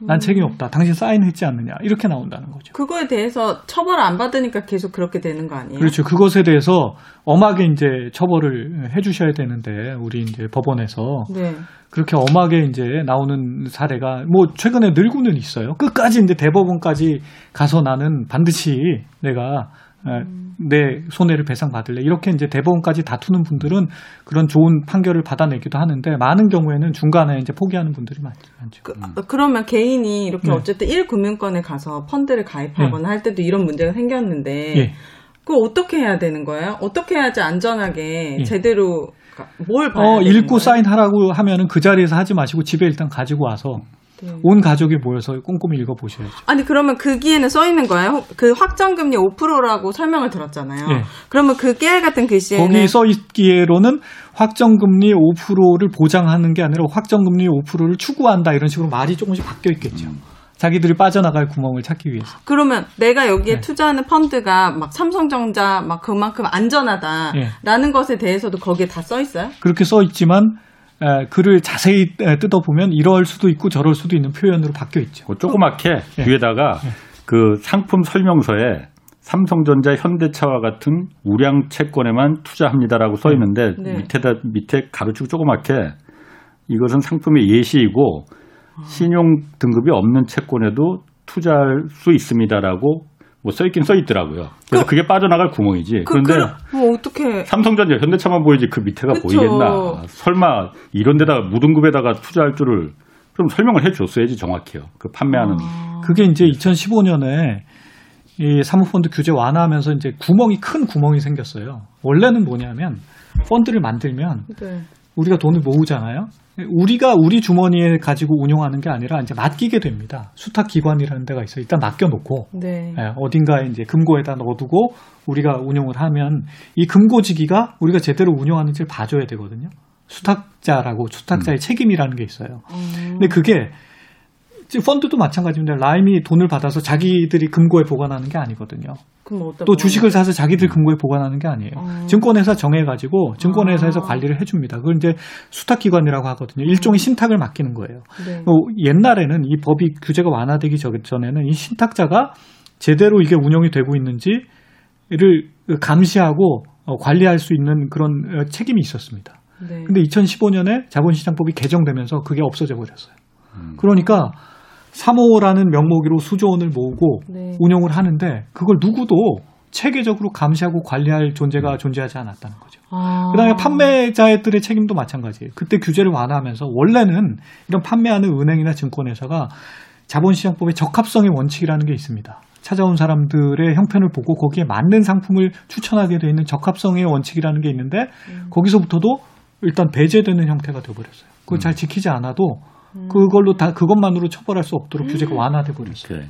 난 음. 책임 없다. 당신 사인했지 않느냐. 이렇게 나온다는 거죠. 그거에 대해서 처벌 안 받으니까 계속 그렇게 되는 거 아니에요? 그렇죠. 그것에 대해서 엄하게 이제 처벌을 해 주셔야 되는데 우리 이제 법원에서 네. 그렇게 엄하게 이제 나오는 사례가 뭐 최근에 늘고는 있어요. 끝까지 이제 대법원까지 가서 나는 반드시 내가 음. 내 손해를 배상받을래 이렇게 이제 대법원까지 다투는 분들은 그런 좋은 판결을 받아내기도 하는데 많은 경우에는 중간에 이제 포기하는 분들이 많죠. 그, 음. 그러면 개인이 이렇게 네. 어쨌든 일 금융권에 가서 펀드를 가입하거나 네. 할 때도 이런 문제가 생겼는데 예. 그거 어떻게 해야 되는 거예요? 어떻게 해야지 안전하게 예. 제대로 뭘 봐야 어, 읽고 사인하라고 하면은 그 자리에서 하지 마시고 집에 일단 가지고 와서 네. 온 가족이 모여서 꼼꼼히 읽어보셔야죠. 아니 그러면 거기에는 써 있는 거예요? 그 확정금리 오 퍼센트라고 설명을 들었잖아요. 네. 그러면 그 깨알 같은 글씨에는 거기 써 있기로는 확정금리 오 퍼센트를 보장하는 게 아니라 확정금리 오 퍼센트를 추구한다 이런 식으로 말이 조금씩 바뀌어 있겠죠. 음. 자기들이 빠져나갈 구멍을 찾기 위해서. 그러면 내가 여기에 네. 투자하는 펀드가 막 삼성전자 막 그만큼 안전하다라는 네. 것에 대해서도 거기에 다 써 있어요? 그렇게 써 있지만 에, 글을 자세히 에, 뜯어보면 이럴 수도 있고 저럴 수도 있는 표현으로 바뀌어 있죠. 그 조그맣게 네. 뒤에다가 네. 그 상품 설명서에 삼성전자, 현대차와 같은 우량 채권에만 투자합니다라고 써 있는데 네. 밑에다 밑에 가로치고 조그맣게 이것은 상품의 예시이고 신용 등급이 없는 채권에도 투자할 수 있습니다라고 뭐 써 있긴 써 있더라고요. 그래서 그, 그게 빠져나갈 구멍이지. 그, 그런데 뭐 어떻게 삼성전자, 현대차만 보이지 그 밑에가 그쵸. 보이겠나? 설마 이런 데다가 무등급에다가 투자할 줄을 좀 설명을 해줬어야지 정확해요. 그 판매하는 아. 그게 이제 이천십오 년에 이 사모펀드 규제 완화하면서 이제 구멍이 큰 구멍이 생겼어요. 원래는 뭐냐면 펀드를 만들면 네. 우리가 돈을 모으잖아요. 우리가 우리 주머니에 가지고 운용하는 게 아니라 이제 맡기게 됩니다. 수탁기관이라는 데가 있어요. 일단 맡겨놓고 네. 예, 어딘가에 이제 금고에다 넣어두고 우리가 운용을 하면 이 금고지기가 우리가 제대로 운용하는지를 봐줘야 되거든요. 수탁자라고 수탁자의 음. 책임이라는 게 있어요. 음. 근데 그게 펀드도 마찬가지입니다. 라임이 돈을 받아서 자기들이 금고에 보관하는 게 아니거든요. 또 주식을 사서 자기들 금고에 보관하는 게 아니에요. 어. 증권회사 정해가지고 증권회사에서 아. 관리를 해줍니다. 그걸 이제 수탁기관이라고 하거든요. 일종의 신탁을 맡기는 거예요. 네. 옛날에는 이 법이 규제가 완화되기 전에는 이 신탁자가 제대로 이게 운영이 되고 있는지를 감시하고 관리할 수 있는 그런 책임이 있었습니다. 네. 근데 이천십오 년에 자본시장법이 개정되면서 그게 없어져 버렸어요. 음. 그러니까 삼 호라는 명목으로 수조원을 모으고 네. 운용을 하는데 그걸 누구도 체계적으로 감시하고 관리할 존재가 존재하지 않았다는 거죠. 아. 그다음에 판매자들의 책임도 마찬가지예요. 그때 규제를 완화하면서 원래는 이런 판매하는 은행이나 증권회사가 자본시장법의 적합성의 원칙이라는 게 있습니다. 찾아온 사람들의 형편을 보고 거기에 맞는 상품을 추천하게 돼 있는 적합성의 원칙이라는 게 있는데 음. 거기서부터도 일단 배제되는 형태가 되어버렸어요. 그걸 음. 잘 지키지 않아도 그걸로 다 그것만으로 처벌할 수 없도록 음. 규제가 완화돼 버렸어요.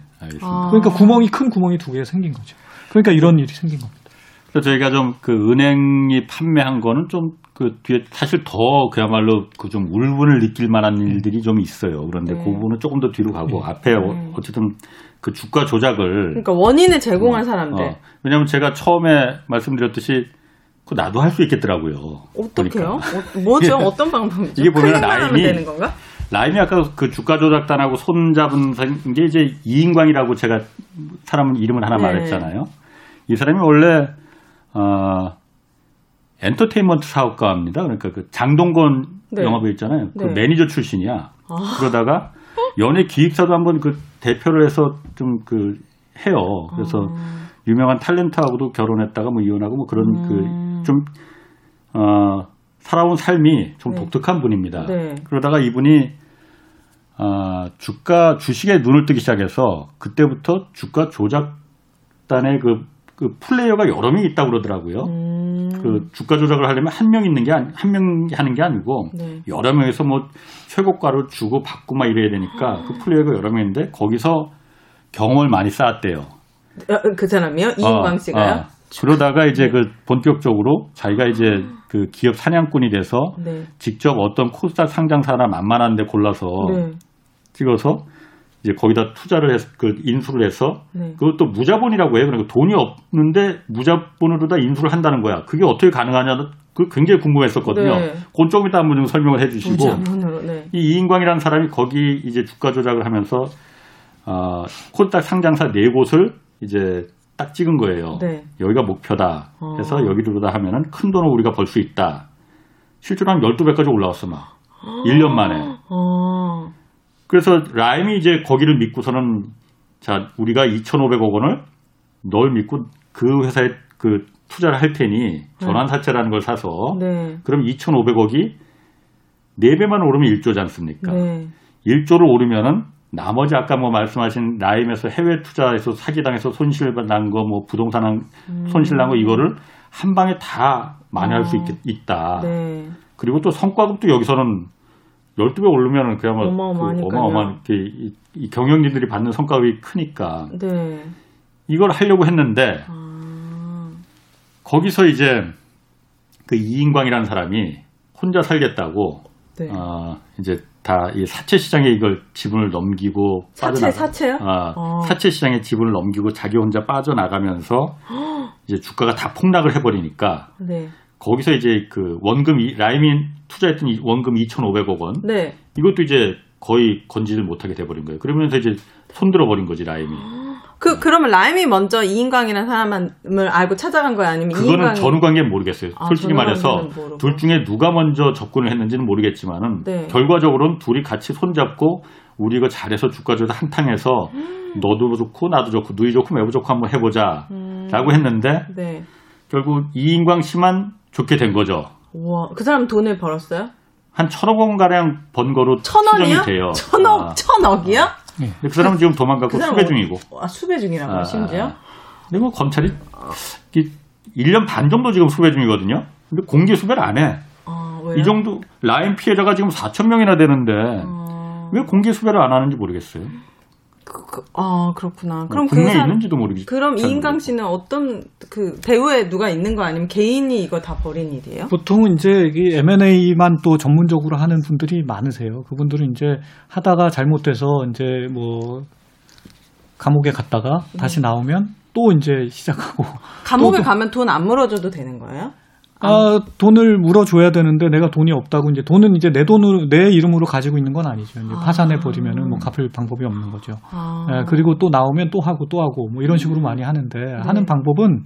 아. 그러니까 구멍이 큰 구멍이 두 개가 생긴 거죠. 그러니까 이런 일이 생긴 겁니다. 그래서 저희가 좀 그 은행이 판매한 거는 좀 그 뒤에 사실 더 그야말로 그 좀 울분을 느낄 만한 네. 일들이 좀 있어요. 그런데 네. 그 부분은 조금 더 뒤로 가고 네. 앞에 네. 어쨌든 그 주가 조작을 그러니까 원인을 제공한 어, 사람들. 어. 왜냐하면 제가 처음에 말씀드렸듯이. 그 나도 할 수 있겠더라고요. 어떻게요? 어, 뭐죠? 어떤 방법이죠? 이게 보면 라임이 되는 건가? 라임이 아까 그 주가 조작단하고 손 잡은 게 이제 이인광이라고 제가 사람 이름을 하나 네. 말했잖아요. 이 사람이 원래 어, 엔터테인먼트 사업가입니다. 그러니까 그 장동건 네. 영화배 있잖아요. 그 네. 매니저 출신이야. 아. 그러다가 연예 기획사도 한번 그 대표를 해서 좀 그 해요. 그래서 아. 유명한 탤런트하고도 결혼했다가 뭐 이혼하고 뭐 그런 음. 그 좀 어, 살아온 삶이 좀 네. 독특한 분입니다. 네. 그러다가 이분이 어, 주가 주식에 눈을 뜨기 시작해서 그때부터 주가 조작단의 그, 그 플레이어가 여러 명이 있다고 그러더라고요. 음. 그 주가 조작을 하려면 한 명 있는 게 한 명이 하는 게 아니고 네. 여러 명에서 뭐 최고가로 주고 받고 막 이래야 되니까 그 플레이어가 여러 명인데 거기서 경험을 많이 쌓았대요. 그 사람이요? 이인광 씨가요? 어, 어. 그러다가 이제 그 본격적으로 자기가 이제 그 기업 사냥꾼이 돼서 네. 직접 어떤 코스닥 상장사나 만만한데 골라서 네. 찍어서 이제 거기다 투자를 해서 그 인수를 해서 네. 그것도 무자본이라고 해요. 그러니까 돈이 없는데 무자본으로 다 인수를 한다는 거야. 그게 어떻게 가능하냐? 그 굉장히 궁금했었거든요. 네. 그건 좀 이따 한번 설명을 해주시고 무자본으로, 네. 이 이인광이라는 사람이 거기 이제 주가 조작을 하면서 어, 코스닥 상장사 네 곳을 이제 딱 찍은 거예요. 네. 여기가 목표다. 그래서 어. 여기로 다 하면은 큰 돈을 우리가 벌 수 있다. 실제로 한 열두 배까지 올라왔어, 막. 어. 일 년 만에. 어. 그래서 라임이 이제 거기를 믿고서는 자, 우리가 이천오백억 원을 널 믿고 그 회사에 그 투자를 할 테니 전환사채라는 걸 사서 네. 그럼 이천오백억이 네 배만 오르면 일조지 않습니까? 네. 일조를 오르면은 나머지 아까 뭐 말씀하신 라임에서 해외 투자에서 사기당해서 손실 난 거, 뭐 부동산 손실 난 거 이거를 한 방에 다 만회할 어. 수 있겠, 있다. 네. 그리고 또 성과급도 여기서는 열두 배 오르면 그야말로 어마어마한 어마어마한 게 이, 이 경영진들이 받는 성과급이 크니까 네. 이걸 하려고 했는데 아. 거기서 이제 그 이인광이라는 사람이 혼자 살겠다고 네. 어, 이제 다 이 사채 시장에 이걸 지분을 넘기고 사채 빠져나가, 사채요? 어, 어. 사채 시장에 지분을 넘기고 자기 혼자 빠져나가면서 허? 이제 주가가 다 폭락을 해버리니까 네. 거기서 이제 그 원금 라임이 투자했던 원금 이천오백억 원 네. 이것도 이제 거의 건지질 못하게 돼버린 거예요. 그러면서 이제 손들어 버린 거지 라임이. 그 어. 그러면 라임이 먼저 이인광이라는 사람을 알고 찾아간 거야 아니면 그거는 이인광이... 전후 관계는 모르겠어요. 아, 솔직히 말해서 둘 중에 누가 먼저 접근을 했는지는 모르겠지만은 네. 결과적으로는 둘이 같이 손잡고 우리 이거 잘해서 주가 조사 한탕해서 음. 너도 좋고 나도 좋고 누이 좋고 매부 좋고 한번 해보자라고 음. 했는데 네. 결국 이인광 씨만 좋게 된 거죠. 우와, 그 사람 돈을 벌었어요? 한 천억 원 가량 번 거로 추정이 돼요. 천억, 아. 천억이요? 아. 네. 그 사람은 그, 지금 도망가고 그 사람 수배 중이고. 아, 수배 중이라고요, 아. 심지어? 근데 뭐 검찰이 일 년 반 정도 지금 수배 중이거든요. 근데 공개 수배를 안 해. 아, 왜요? 이 정도 라임 피해자가 지금 사천 명이나 되는데 아. 왜 공개 수배를 안 하는지 모르겠어요. 그, 그, 아 그렇구나. 그럼 어, 그 사람 있는지도 모르겠. 그럼 이인광 씨는 어떤 그 배우에 누가 있는 거 아니면 개인이 이거 다 버린 일이에요? 보통은 이제 이 엠 앤 에이만 또 전문적으로 하는 분들이 많으세요. 그분들은 이제 하다가 잘못돼서 이제 뭐 감옥에 갔다가 음. 다시 나오면 또 이제 시작하고. 감옥에 또, 가면 돈 안 물어줘도 되는 거예요? 아, 돈을 물어줘야 되는데 내가 돈이 없다고 이제 돈은 이제 내 돈으로 내 이름으로 가지고 있는 건 아니죠. 이제 파산해 버리면은 뭐 갚을 방법이 없는 거죠. 아. 예, 그리고 또 나오면 또 하고 또 하고 뭐 이런 식으로 많이 하는데 네. 하는 방법은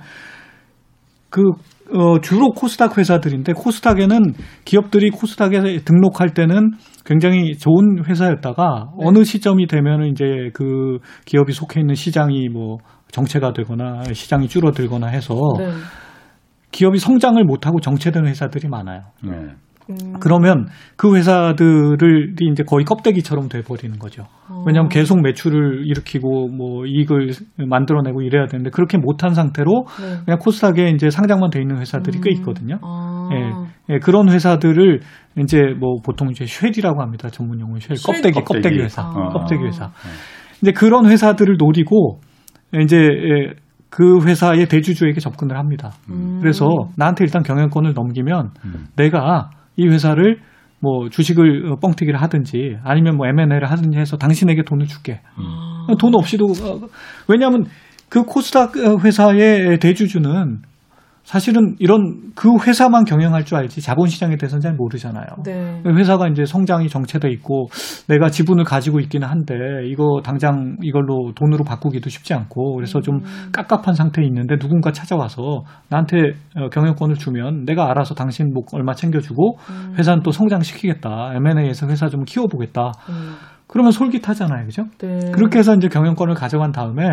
그 어, 주로 코스닥 회사들인데 코스닥에는 기업들이 코스닥에 등록할 때는 굉장히 좋은 회사였다가 네. 어느 시점이 되면은 이제 그 기업이 속해 있는 시장이 뭐 정체가 되거나 시장이 줄어들거나 해서. 네. 기업이 성장을 못하고 정체되는 회사들이 많아요. 네. 음. 그러면 그 회사들을 이제 거의 껍데기처럼 돼버리는 거죠. 어. 왜냐하면 계속 매출을 일으키고 뭐 이익을 만들어내고 이래야 되는데 그렇게 못한 상태로 네. 그냥 코스닥에 이제 상장만 돼 있는 회사들이 음. 꽤 있거든요. 어. 예. 예, 그런 회사들을 이제 뭐 보통 이제 쉘이라고 합니다. 전문 용어 쉘. 껍데기, 껍데기, 껍데기 회사, 어. 껍데기 회사. 어. 이제 그런 회사들을 노리고 이제. 예, 그 회사의 대주주에게 접근을 합니다. 음. 그래서 나한테 일단 경영권을 넘기면 음. 내가 이 회사를 뭐 주식을 뻥튀기를 하든지 아니면 뭐 엠 앤 에를 하든지 해서 당신에게 돈을 줄게. 음. 돈 없이도 왜냐하면 그 코스닥 회사의 대주주는 사실은 이런 그 회사만 경영할 줄 알지 자본시장에 대해서는 잘 모르잖아요. 네. 회사가 이제 성장이 정체돼 있고 내가 지분을 가지고 있기는 한데 이거 당장 이걸로 돈으로 바꾸기도 쉽지 않고 그래서 좀 깝깝한 상태에 있는데 누군가 찾아와서 나한테 경영권을 주면 내가 알아서 당신 뭐 얼마 챙겨주고 회사는 또 성장시키겠다. 엠 앤 에에서 회사 좀 키워보겠다. 음. 그러면 솔깃하잖아요, 그죠? 네. 그렇게 해서 이제 경영권을 가져간 다음에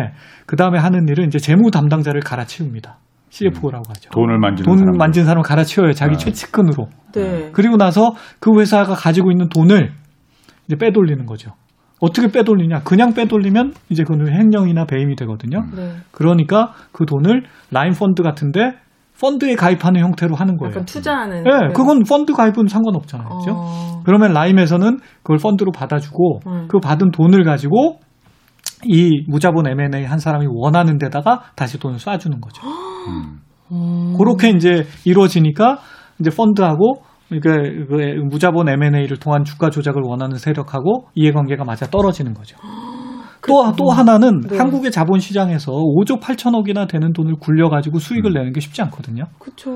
그 다음에 하는 일은 이제 재무 담당자를 갈아치웁니다. 씨에프오라고 하죠. 돈을 만지는 돈 사람을. 만진 사람을 갈아치워요. 자기 네. 최측근으로. 네. 그리고 나서 그 회사가 가지고 있는 돈을 이제 빼돌리는 거죠. 어떻게 빼돌리냐? 그냥 빼돌리면 이제 그건 횡령이나 배임이 되거든요. 네. 그러니까 그 돈을 라임 펀드 같은데 펀드에 가입하는 형태로 하는 거예요. 약간 투자하는. 네, 그... 그건 펀드 가입은 상관없잖아요. 그렇죠? 어... 그러면 라임에서는 그걸 펀드로 받아주고 음. 그 받은 돈을 가지고 이 무자본 엠 앤 에이 한 사람이 원하는 데다가 다시 돈을 쏴주는 거죠. 음. 그렇게 이제 이루어지니까 이제 펀드하고 그, 그 무자본 엠 앤 에이를 통한 주가 조작을 원하는 세력하고 이해관계가 맞아 떨어지는 거죠. 또, 또 하나는 네. 한국의 자본시장에서 오조 팔천억이나 되는 돈을 굴려가지고 수익을 음. 내는 게 쉽지 않거든요. 그렇죠.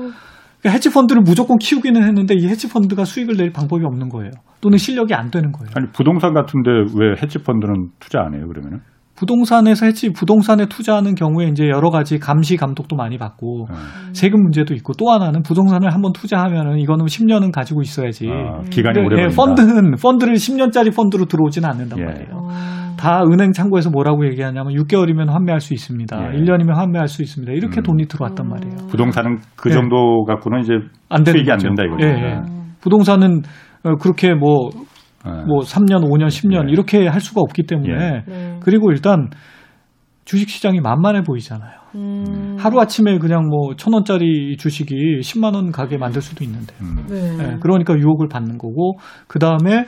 헤지펀드를 무조건 키우기는 했는데 이 헤지펀드가 수익을 낼 방법이 없는 거예요. 또는 실력이 안 되는 거예요. 아니 부동산 같은데 왜 헤지펀드는 투자 안 해요? 그러면은? 부동산에서 해치 부동산에 투자하는 경우에 이제 여러 가지 감시 감독도 많이 받고 음. 세금 문제도 있고 또 하나는 부동산을 한번 투자하면은 이거는 십 년은 가지고 있어야지 아, 기간이 오래 걸린다. 네, 펀드는 펀드를 십 년짜리 펀드로 들어오지는 않는단 예. 말이에요. 오. 다 은행 창구에서 뭐라고 얘기하냐면 육 개월이면 환매할 수 있습니다. 예. 일 년이면 환매할 수 있습니다. 이렇게 음. 돈이 들어왔단 말이에요. 부동산은 그 정도 예. 갖고는 이제 안 수익이 안 된다 이거죠. 예. 예. 부동산은 그렇게 뭐 뭐 삼 년, 오 년, 십 년 네. 이렇게 할 수가 없기 때문에 네. 그리고 일단 주식시장이 만만해 보이잖아요. 음. 하루아침에 그냥 뭐 천 원짜리 주식이 십만 원 가게 만들 수도 있는데. 음. 네. 네, 그러니까 유혹을 받는 거고, 그 다음에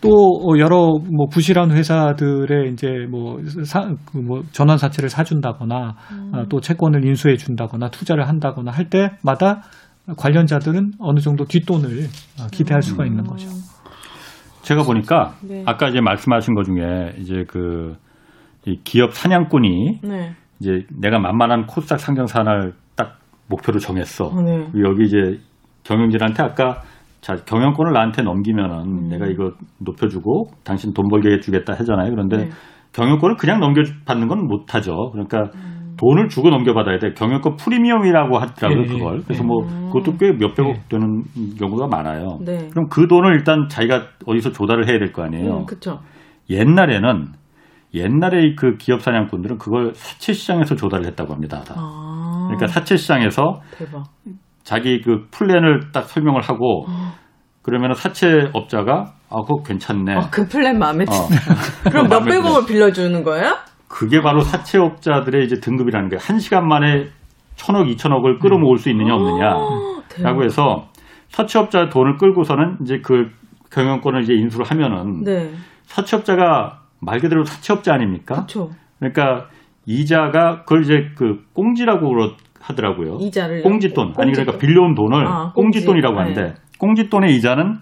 또 여러 뭐 부실한 회사들의 이제 뭐, 사, 뭐 전환사채를 사준다거나 음. 또 채권을 인수해 준다거나 투자를 한다거나 할 때마다 관련자들은 어느 정도 뒷돈을 기대할 수가 음. 있는 거죠. 제가 보니까 네. 아까 이제 말씀하신 것 중에 이제 그 이 기업 사냥꾼이 네. 이제 내가 만만한 코스닥 상장 산을 딱 목표로 정했어. 네. 여기 이제 경영진한테 아까 자 경영권을 나한테 넘기면은 음. 내가 이거 높여주고 당신 돈 벌게 해주겠다 하잖아요. 그런데 네. 경영권을 그냥 넘겨받는 건 못하죠. 그러니까 음. 돈을 주고 넘겨받아야 돼. 경영권 프리미엄이라고 하더라고요. 네. 그걸. 그래서 뭐 음. 그것도 꽤 몇백억 네. 되는 경우가 많아요. 네. 그럼 그 돈을 일단 자기가 어디서 조달을 해야 될 거 아니에요. 음, 그렇죠. 옛날에는 옛날에 그 기업 사냥꾼들은 그걸 사채 시장에서 조달을 했다고 합니다. 다. 아. 그러니까 사채 시장에서 대박. 자기 그 플랜을 딱 설명을 하고 어. 그러면은 사채 업자가 아 그거 괜찮네. 어, 그 플랜 마음에 든다. 어. 그럼 몇백억을 빌려주는 거예요? 그게 바로 사채 업자들의 이제 등급이라는 거예요. 한 시간 만에 천억, 이천억을 끌어모을 수 있느냐 없느냐라고 해서 사채 업자 돈을 끌고서는 이제 그 경영권을 이제 인수를 하면은 네. 사채 업자가 말 그대로 사채 업자 아닙니까? 그렇죠. 그러니까 이자가 그걸 이제 그 꽁지라고 그러. 하더라고요. 이자를 꽁짓돈. 아니 그러니까 빌려온 돈을 아, 꽁지. 꽁짓돈이라고 하는데 네. 꽁짓돈의 이자는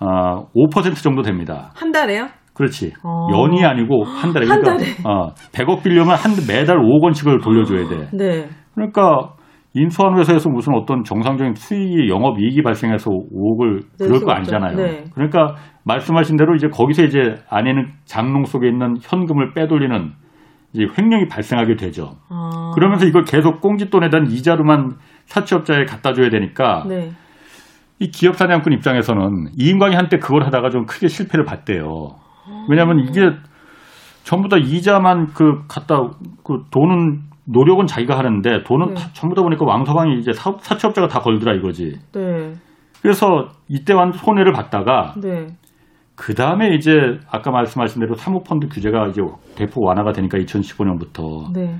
어, 오 퍼센트 정도 됩니다. 한 달에요? 그렇지. 어. 연이 아니고 한 달에. 한 그러니까, 달에. 어, 백억 빌려면 한, 매달 오억 원씩을 돌려줘야 돼. 네. 그러니까 인수한 회사에서 무슨 어떤 정상적인 수익이 영업이익이 발생해서 오억을 네, 그럴 거 아니잖아요. 네. 그러니까 말씀하신 대로 이제 거기서 이제 안에는 장롱 속에 있는 현금을 빼돌리는 이제 횡령이 발생하게 되죠. 아. 그러면서 이걸 계속 꽁짓돈에 대한 이자로만 사채업자에 갖다 줘야 되니까 네. 이 기업 사냥꾼 입장에서는 이인광이 한때 그걸 하다가 좀 크게 실패를 봤대요. 왜냐하면 이게 전부 다 이자만 그 갖다 그 돈은 노력은 자기가 하는데 돈은 네. 다 전부 다 보니까 왕서방이 이제 사, 사채업자가 다 걸더라 이거지. 네. 그래서 이때만 손해를 봤다가. 네. 그 다음에 이제 아까 말씀하신 대로 사모펀드 규제가 이제 대폭 완화가 되니까 이천십오 년부터 네.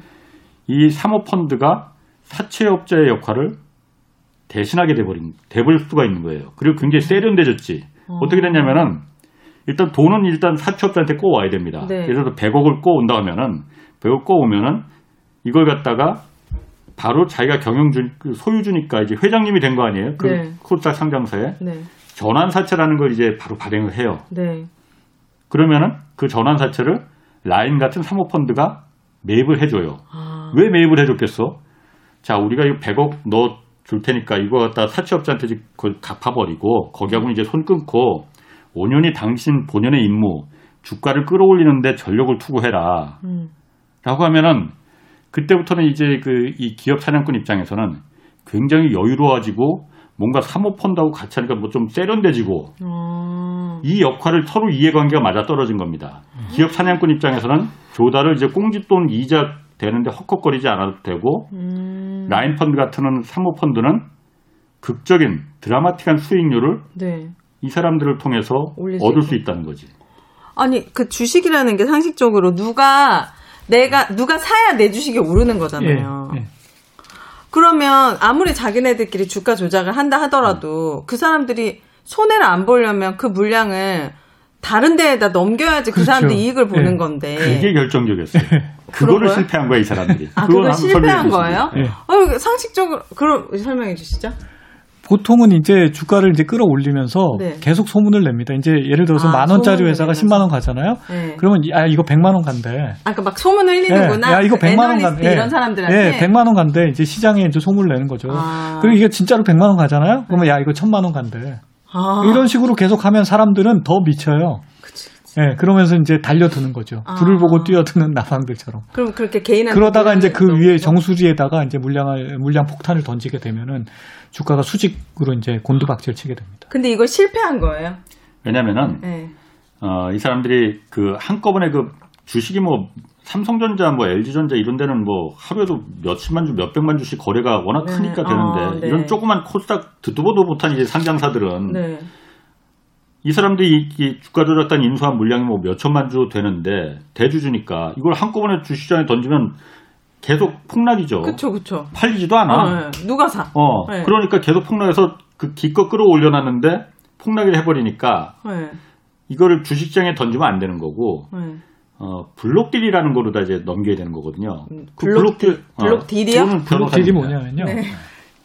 이 사모펀드가 사채업자의 역할을 대신하게 돼버린, 돼버릴 수가 있는 거예요. 그리고 굉장히 세련돼졌지. 어. 어떻게 됐냐면은 일단 돈은 일단 사채업자한테 꼬아야 됩니다. 네. 예를 들어 백억을 꼬온다 하면은 백억 꼬오면은 이걸 갖다가 바로 자기가 경영주, 소유주니까 이제 회장님이 된 거 아니에요? 그 네. 코스닥 상장사에. 네. 전환사채라는 걸 이제 바로 발행을 해요. 네. 그러면은 그 전환사채를 라임 같은 사모펀드가 매입을 해줘요. 아. 왜 매입을 해줬겠어? 자, 우리가 이 백억 넣어 줄 테니까 이거 갖다 사채업자한테 그걸 갚아버리고 거기하고는 이제 손 끊고 오 년이 당신 본연의 임무, 주가를 끌어올리는데 전력을 투구해라. 음. 라고 하면은 그때부터는 이제 그 이 기업 사냥꾼 입장에서는 굉장히 여유로워지고 뭔가 사모펀드하고 같이 하니까 뭐 좀 세련돼지고 음. 이 역할을 서로 이해관계가 맞아떨어진 겁니다. 음. 기업 사냥꾼 입장에서는 조달을 이제 꽁짓돈 이자 되는데 헉헉거리지 않아도 되고 음. 라인펀드 같은 사모펀드는 극적인 드라마틱한 수익률을 네. 이 사람들을 통해서 얻을 수 있다는 거지. 아니 그 주식이라는 게 상식적으로 누가 내가 누가 사야 내 주식이 오르는 거잖아요. 예, 예. 그러면 아무리 자기네들끼리 주가 조작을 한다 하더라도 그 사람들이 손해를 안 보려면 그 물량을 다른 데에다 넘겨야지 그 그렇죠. 사람들이 이익을 보는 네. 건데. 그게 결정적이었어요. 그거를 실패한 거야, 이 사람들이. 아, 그걸 실패한 거예요? 네. 어, 상식적으로 그럼 설명해 주시죠. 보통은 이제 주가를 이제 끌어올리면서 네. 계속 소문을 냅니다. 이제 예를 들어서 아, 만 원짜리 회사가 내면서. 십만 원 가잖아요. 네. 그러면 아 이거 백만 원 간대. 아, 그러니까 막 소문 흘리는구나. 네. 야 이거 그 백만 원 간대. 이런 사람들한테. 네, 백만 원 간대. 이제 시장에 이제 소문을 내는 거죠. 아. 그리고 이게 진짜로 백만 원 가잖아요. 그러면 네. 야 이거 천만 원 간대. 아. 이런 식으로 계속하면 사람들은 더 미쳐요. 그치. 예, 네, 그러면서 이제 달려드는 거죠. 아. 불을 보고 뛰어드는 나방들처럼. 그럼 그렇게 개인 그러다가 이제 그 위에 정수리에다가 이제 물량을 물량 폭탄을 던지게 되면은 주가가 수직으로 이제 곤두박질 치게 됩니다. 근데 이걸 실패한 거예요? 왜냐면은 네. 어, 이 사람들이 그 한꺼번에 그 주식이 뭐 삼성전자, 뭐 엘지전자 이런 데는 뭐 하루에도 몇십만 주, 몇백만 주씩 거래가 워낙 네. 크니까 되는데 아, 네. 이런 조그만 코스닥 듣도보도 못한 이제 상장사들은. 네. 이 사람들이 이 주가 조작단 인수한 물량이 뭐 몇천만 주 되는데 대주주니까 이걸 한꺼번에 주시장에 던지면 계속 폭락이죠. 그렇죠, 그렇죠. 팔리지도 않아. 어, 네. 누가 사? 어, 네. 그러니까 계속 폭락해서 그 기껏 끌어올려놨는데 폭락을 해버리니까 네. 이거를 주식장에 던지면 안 되는 거고. 네. 어 블록딜이라는 거로 다 이제 넘겨야 되는 거거든요. 음, 그 블록딜, 블록딜이요? 어, 블록딜이 뭐냐면요. 네.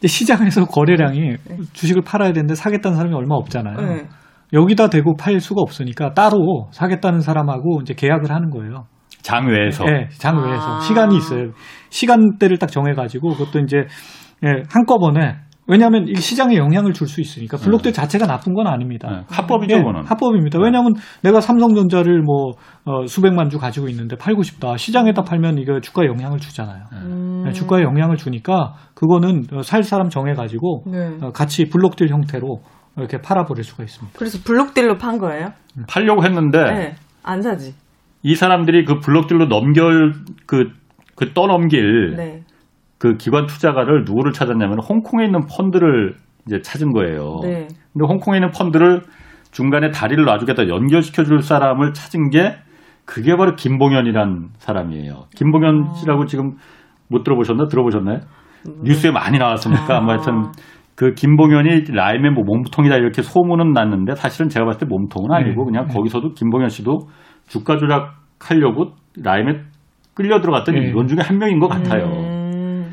시장에서 거래량이 네. 주식을 팔아야 되는데 사겠다는 사람이 얼마 없잖아요. 네. 여기다 대고 팔 수가 없으니까 따로 사겠다는 사람하고 이제 계약을 하는 거예요. 장외에서. 네, 장외에서 아~ 시간이 있어요. 시간대를 딱 정해가지고 그것도 이제 예, 한꺼번에. 왜냐하면 이 시장에 영향을 줄 수 있으니까 블록딜 네. 자체가 나쁜 건 아닙니다. 네. 합법이죠, 네, 그거는. 합법입니다. 네. 왜냐하면 내가 삼성전자를 뭐 어, 수백만 주 가지고 있는데 팔고 싶다. 시장에다 팔면 이거 주가에 영향을 주잖아요. 음. 네, 주가에 영향을 주니까 그거는 어, 살 사람 정해가지고 네. 어, 같이 블록딜 형태로 이렇게 팔아버릴 수가 있습니다. 그래서 블록딜로 판 거예요? 팔려고 했는데 네. 안 사지. 이 사람들이 그 블록딜로 넘길 그, 그 떠넘길. 네. 그 기관 투자가를 누구를 찾았냐면 홍콩에 있는 펀드를 이제 찾은 거예요. 네. 근데 홍콩에 있는 펀드를 중간에 다리를 놔주겠다 연결시켜 줄 사람을 찾은 게 그게 바로 김봉현이란 사람이에요. 김봉현 씨라고 아. 지금 못 들어보셨나? 들어보셨나요? 네. 뉴스에 많이 나왔으니까. 아. 하여튼 그 김봉현이 라임의 뭐 몸통이다 이렇게 소문은 났는데 사실은 제가 봤을 때 몸통은 아니고 네. 그냥 네. 거기서도 김봉현 씨도 주가 조작하려고 라임에 끌려 들어갔던 네. 인원 중에 한 명인 것 같아요. 네.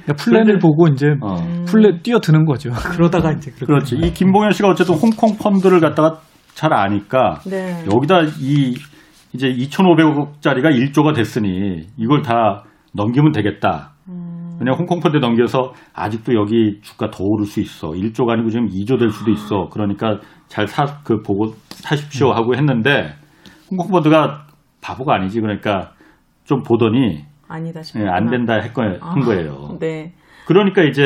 플랜을 그런데, 보고 이제 어. 플랜 뛰어드는 거죠. 그러다가 이제 그렇지. 이 김봉현 씨가 어쨌든 홍콩 펀드를 갖다가 잘 아니까 네. 여기다 이 이제 이천오백억짜리가 일조가 됐으니 이걸 다 넘기면 되겠다. 음. 그냥 홍콩 펀드 넘겨서 아직도 여기 주가 더 오를 수 있어. 일조가 아니고 지금 이조 될 수도 있어. 그러니까 잘 사 그 보고 사십시오 하고 했는데 홍콩 펀드가 바보가 아니지. 그러니까 좀 보더니. 아니다 싶어요. 네, 안 된다 했 거, 아, 한 거예요. 네. 그러니까 이제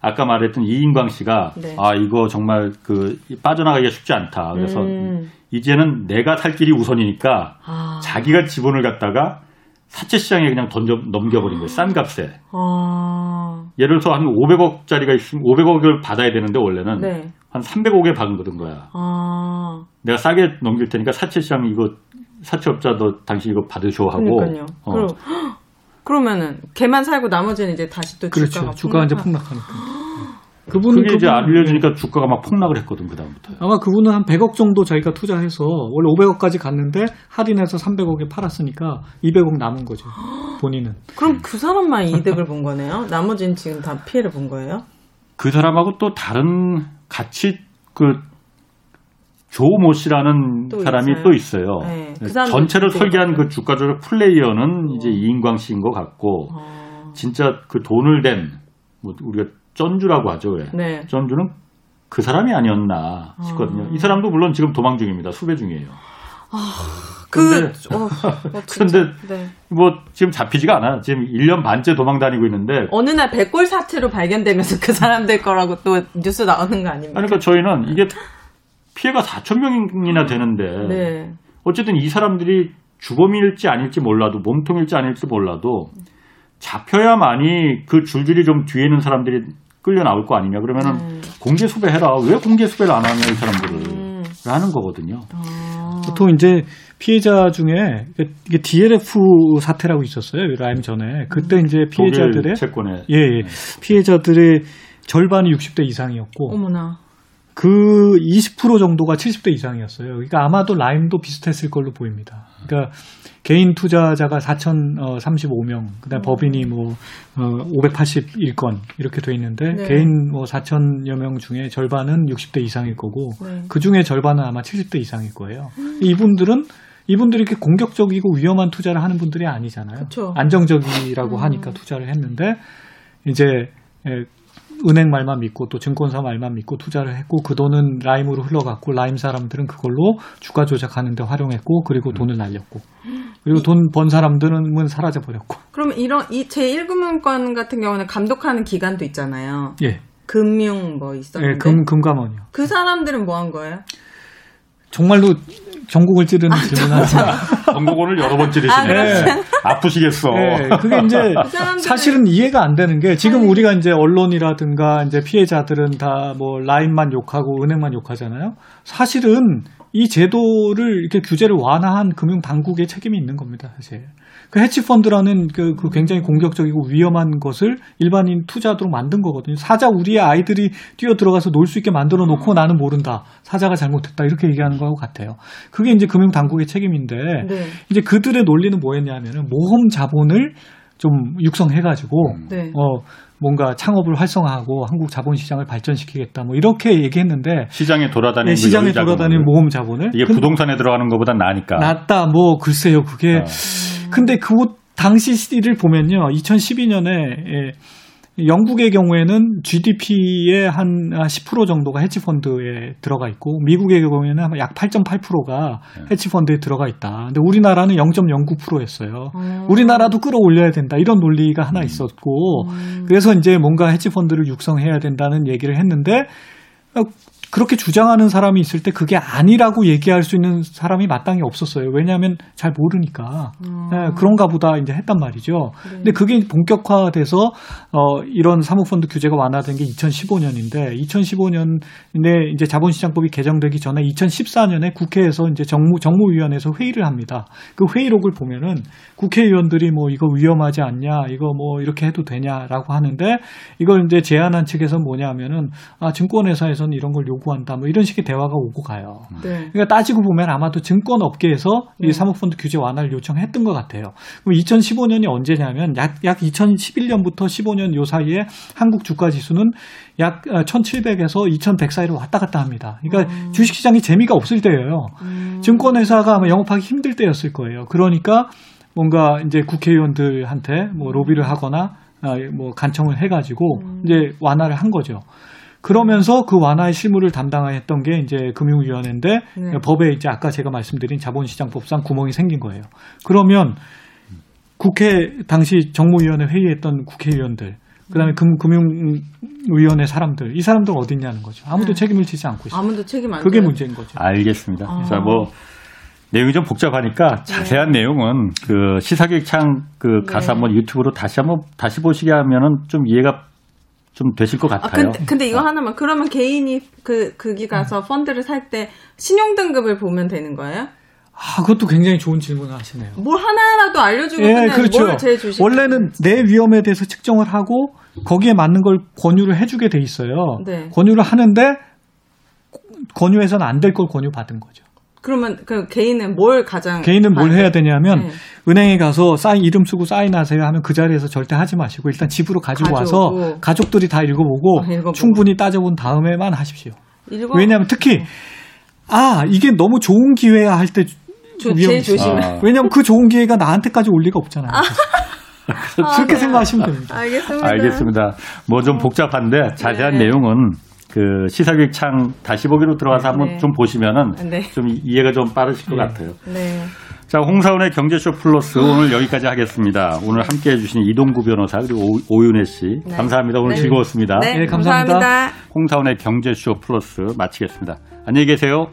아까 말했던 이인광 씨가 네. 아 이거 정말 그 빠져나가기가 쉽지 않다. 그래서 음. 이제는 내가 살 길이 우선이니까 아. 자기가 지분을 갖다가 사채 시장에 그냥 던져 넘겨버린 거예요. 싼 값에. 아. 예를 들어서 한 오백억짜리가 있으면 오백억을 받아야 되는데 원래는 네. 한 삼백억에 받은 거야. 아. 내가 싸게 넘길 테니까 사채 시장 이거 사채업자 너 당신 이거 받으셔 하고. 그러니까요. 어. 그럼. 그러면은 걔만 살고 나머지는 이제 다시 또 그렇죠. 주가가, 주가가 이제 폭락하니까. 그분이 그게 이제 알려주니까 주가가 막 폭락을 했거든 그 다음부터. 아마 그분은 한 백억 정도 자기가 투자해서 원래 오백억까지 갔는데 할인해서 삼백억에 팔았으니까 이백억 남은 거죠. 본인은. 그럼 그 사람만 이득을 본 거네요. 나머지는 지금 다 피해를 본 거예요? 그 사람하고 또 다른 같이 그 조모 씨라는 또 사람이 있어요? 또 있어요. 네, 그 전체를 설계한 그 주가 조작 플레이어는 어. 이제 이인광 씨인 것 같고, 어. 진짜 그 돈을 댄, 뭐 우리가 쩐주라고 하죠. 왜? 네. 쩐주는 그 사람이 아니었나 싶거든요. 어. 이 사람도 물론 지금 도망 중입니다. 수배 중이에요. 아, 그, 어, 어, 근데 네. 뭐 지금 잡히지가 않아. 지금 일 년 반째 도망 다니고 있는데. 어느 날 백골 사태로 발견되면서 그 사람 될 거라고 또 뉴스 나오는 거 아닙니까? 아니, 그러니까 저희는 이게 피해가 사천 명이나 되는데 네. 어쨌든 이 사람들이 주범일지 아닐지 몰라도 몸통일지 아닐지 몰라도 잡혀야만이 그 줄줄이 좀 뒤에 있는 사람들이 끌려 나올 거 아니냐. 그러면은 음. 공개 수배해라. 왜 공개 수배를 안 하냐 이 사람들을 음. 라는 거거든요. 아. 보통 이제 피해자 중에 이게 디엘에프 사태라고 있었어요. 라임 전에 그때 이제 피해자들의 채권에 예, 예. 네. 피해자들의 절반이 육십 대 이상이었고. 어머나. 그 이십 퍼센트 정도가 칠십 대 이상이었어요. 그러니까 아마도 라임도 비슷했을 걸로 보입니다. 그러니까 개인 투자자가 사천삼십오 명, 그다음 음. 법인이 뭐 오백팔십일 건 이렇게 돼 있는데 네. 개인 뭐 사천여 명 중에 절반은 육십 대 이상일 거고 네. 그 중에 절반은 아마 칠십 대 이상일 거예요. 음. 이분들은 이분들이 이렇게 공격적이고 위험한 투자를 하는 분들이 아니잖아요. 그쵸. 안정적이라고 음. 하니까 투자를 했는데 이제. 예, 은행 말만 믿고 또 증권사 말만 믿고 투자를 했고 그 돈은 라임으로 흘러갔고 라임 사람들은 그걸로 주가 조작하는 데 활용했고 그리고 음. 돈을 날렸고 그리고 돈 번 사람들은 사라져버렸고. 그럼 이런 이 제일 금융권 같은 경우는 감독하는 기관도 있잖아요. 예. 금융 뭐 있었는데. 예, 금, 금감원이요. 그 사람들은 뭐 한 거예요? 정말로 전국을 찌르는 아, 질문하지. 전국어를 여러 번 찌르시네. 네. 아프시겠어. 네. 그게 이제 그 사실은 이해가 안 되는 게 지금 아니. 우리가 이제 언론이라든가 이제 피해자들은 다 뭐 라임만 욕하고 은행만 욕하잖아요. 사실은 이 제도를 이렇게 규제를 완화한 금융 당국의 책임이 있는 겁니다, 사실. 그 해치펀드라는 그, 그 굉장히 공격적이고 위험한 것을 일반인 투자하도록 만든 거거든요. 사자 우리의 아이들이 뛰어들어가서 놀 수 있게 만들어 놓고 나는 모른다. 사자가 잘못했다. 이렇게 얘기하는 거하고 같아요. 그게 이제 금융당국의 책임인데 네. 이제 그들의 논리는 뭐였냐면은 모험 자본을 좀 육성해가지고 네. 어 뭔가 창업을 활성화하고 한국 자본시장을 발전시키겠다 뭐 이렇게 얘기했는데 시장에 돌아다니는 네, 시장에 돌아다니는 모험 자본을 이게 부동산에 들어가는 것보다 나으니까 낫다 뭐 글쎄요 그게 어. 근데 그 당시 시를 보면요 이천십이 년에 예, 영국의 경우에는 지디피의 한 십 퍼센트 정도가 헤지펀드에 들어가 있고 미국의 경우에는 약 팔 점 팔 퍼센트가 헤지펀드에 들어가 있다. 근데 우리나라는 영 점 영구 퍼센트였어요. 음. 우리나라도 끌어올려야 된다 이런 논리가 하나 있었고 음. 그래서 이제 뭔가 헤지펀드를 육성해야 된다는 얘기를 했는데. 그렇게 주장하는 사람이 있을 때 그게 아니라고 얘기할 수 있는 사람이 마땅히 없었어요. 왜냐하면 잘 모르니까. 음. 네, 그런가 보다 이제 했단 말이죠. 그래. 근데 그게 본격화돼서 어, 이런 사모펀드 규제가 완화된 게 이천십오 년인데 이천십오 년에 이제 자본시장법이 개정되기 전에 이천십사 년에 국회에서 이제 정무, 정무위원회에서 회의를 합니다. 그 회의록을 보면은 국회의원들이 뭐 이거 위험하지 않냐, 이거 뭐 이렇게 해도 되냐라고 하는데 이걸 이제 제안한 측에서 뭐냐면은 아, 증권회사에서는 이런 걸 요구한다 뭐 이런 식의 대화가 오고 가요. 네. 그러니까 따지고 보면 아마도 증권업계에서 네. 이 사모펀드 규제 완화를 요청했던 것 같아요. 그럼 이천십오 년이 언제냐면 약, 약 이천십일 년부터 십오 년 요 사이에 한국 주가 지수는 약 천칠백에서 이천백 사이로 왔다 갔다 합니다. 그러니까 음. 주식시장이 재미가 없을 때예요. 음. 증권회사가 아마 영업하기 힘들 때였을 거예요. 그러니까 뭔가 이제 국회의원들한테 뭐 로비를 하거나 뭐 간청을 해가지고 음. 이제 완화를 한 거죠. 그러면서 그 완화의 실무를 담당했던 게 이제 금융위원회인데 네. 법에 이제 아까 제가 말씀드린 자본시장법상 구멍이 생긴 거예요. 그러면 국회 당시 정무위원회 회의했던 국회의원들, 그다음에 금, 금융위원회 사람들, 이 사람들은 어디 있냐는 거죠. 아무도 네. 책임을 지지 않고 있어요. 아무도 책임 안 그게 돼요. 문제인 거죠. 알겠습니다. 아. 자, 뭐 내용이 좀 복잡하니까 자세한 네. 내용은 그 시사기획창 그 가서 네. 한번 유튜브로 다시 한번 다시 보시게 하면은 좀 이해가 좀 되실 것 같아요. 아, 근데, 근데 이거 어. 하나만. 그러면 개인이 그, 거기 가서 펀드를 살 때 신용등급을 보면 되는 거예요? 아, 그것도 굉장히 좋은 질문을 하시네요. 뭘 하나라도 알려주고 예, 그냥 그렇죠. 뭘 제 주식 원래는 내 위험에 대해서 측정을 하고 거기에 맞는 걸 권유를 해주게 돼 있어요. 네. 권유를 하는데 권유해서는 안 될 걸 권유받은 거죠. 그러면 그 개인은 뭘 가장 개인은 뭘 해야 되냐면 네. 은행에 가서 사인 이름 쓰고 사인하세요 하면 그 자리에서 절대 하지 마시고 일단 집으로 가지고 가져오고. 와서 가족들이 다 읽어보고, 아, 읽어보고 충분히 따져본 다음에만 하십시오. 읽어? 왜냐하면 특히 아 이게 너무 좋은 기회야 할 때 위험해. 아. 왜냐하면 그 좋은 기회가 나한테까지 올 리가 없잖아요. 아. 그렇게 아, 생각하시면 됩니다. 알겠습니다. 알겠습니다. 뭐 좀 복잡한데 자세한 네. 내용은. 그 시사기획창 다시 보기로 들어가서 네, 한번 네. 좀 보시면은 네. 좀 이해가 좀 빠르실 것 네. 같아요. 네. 자, 홍사원의 경제쇼 플러스 오늘 여기까지 하겠습니다. 오늘 함께 해주신 이동구 변호사 그리고 오윤혜 씨 네. 감사합니다. 오늘 네. 즐거웠습니다. 네, 네 감사합니다. 감사합니다. 홍사원의 경제쇼 플러스 마치겠습니다. 안녕히 계세요.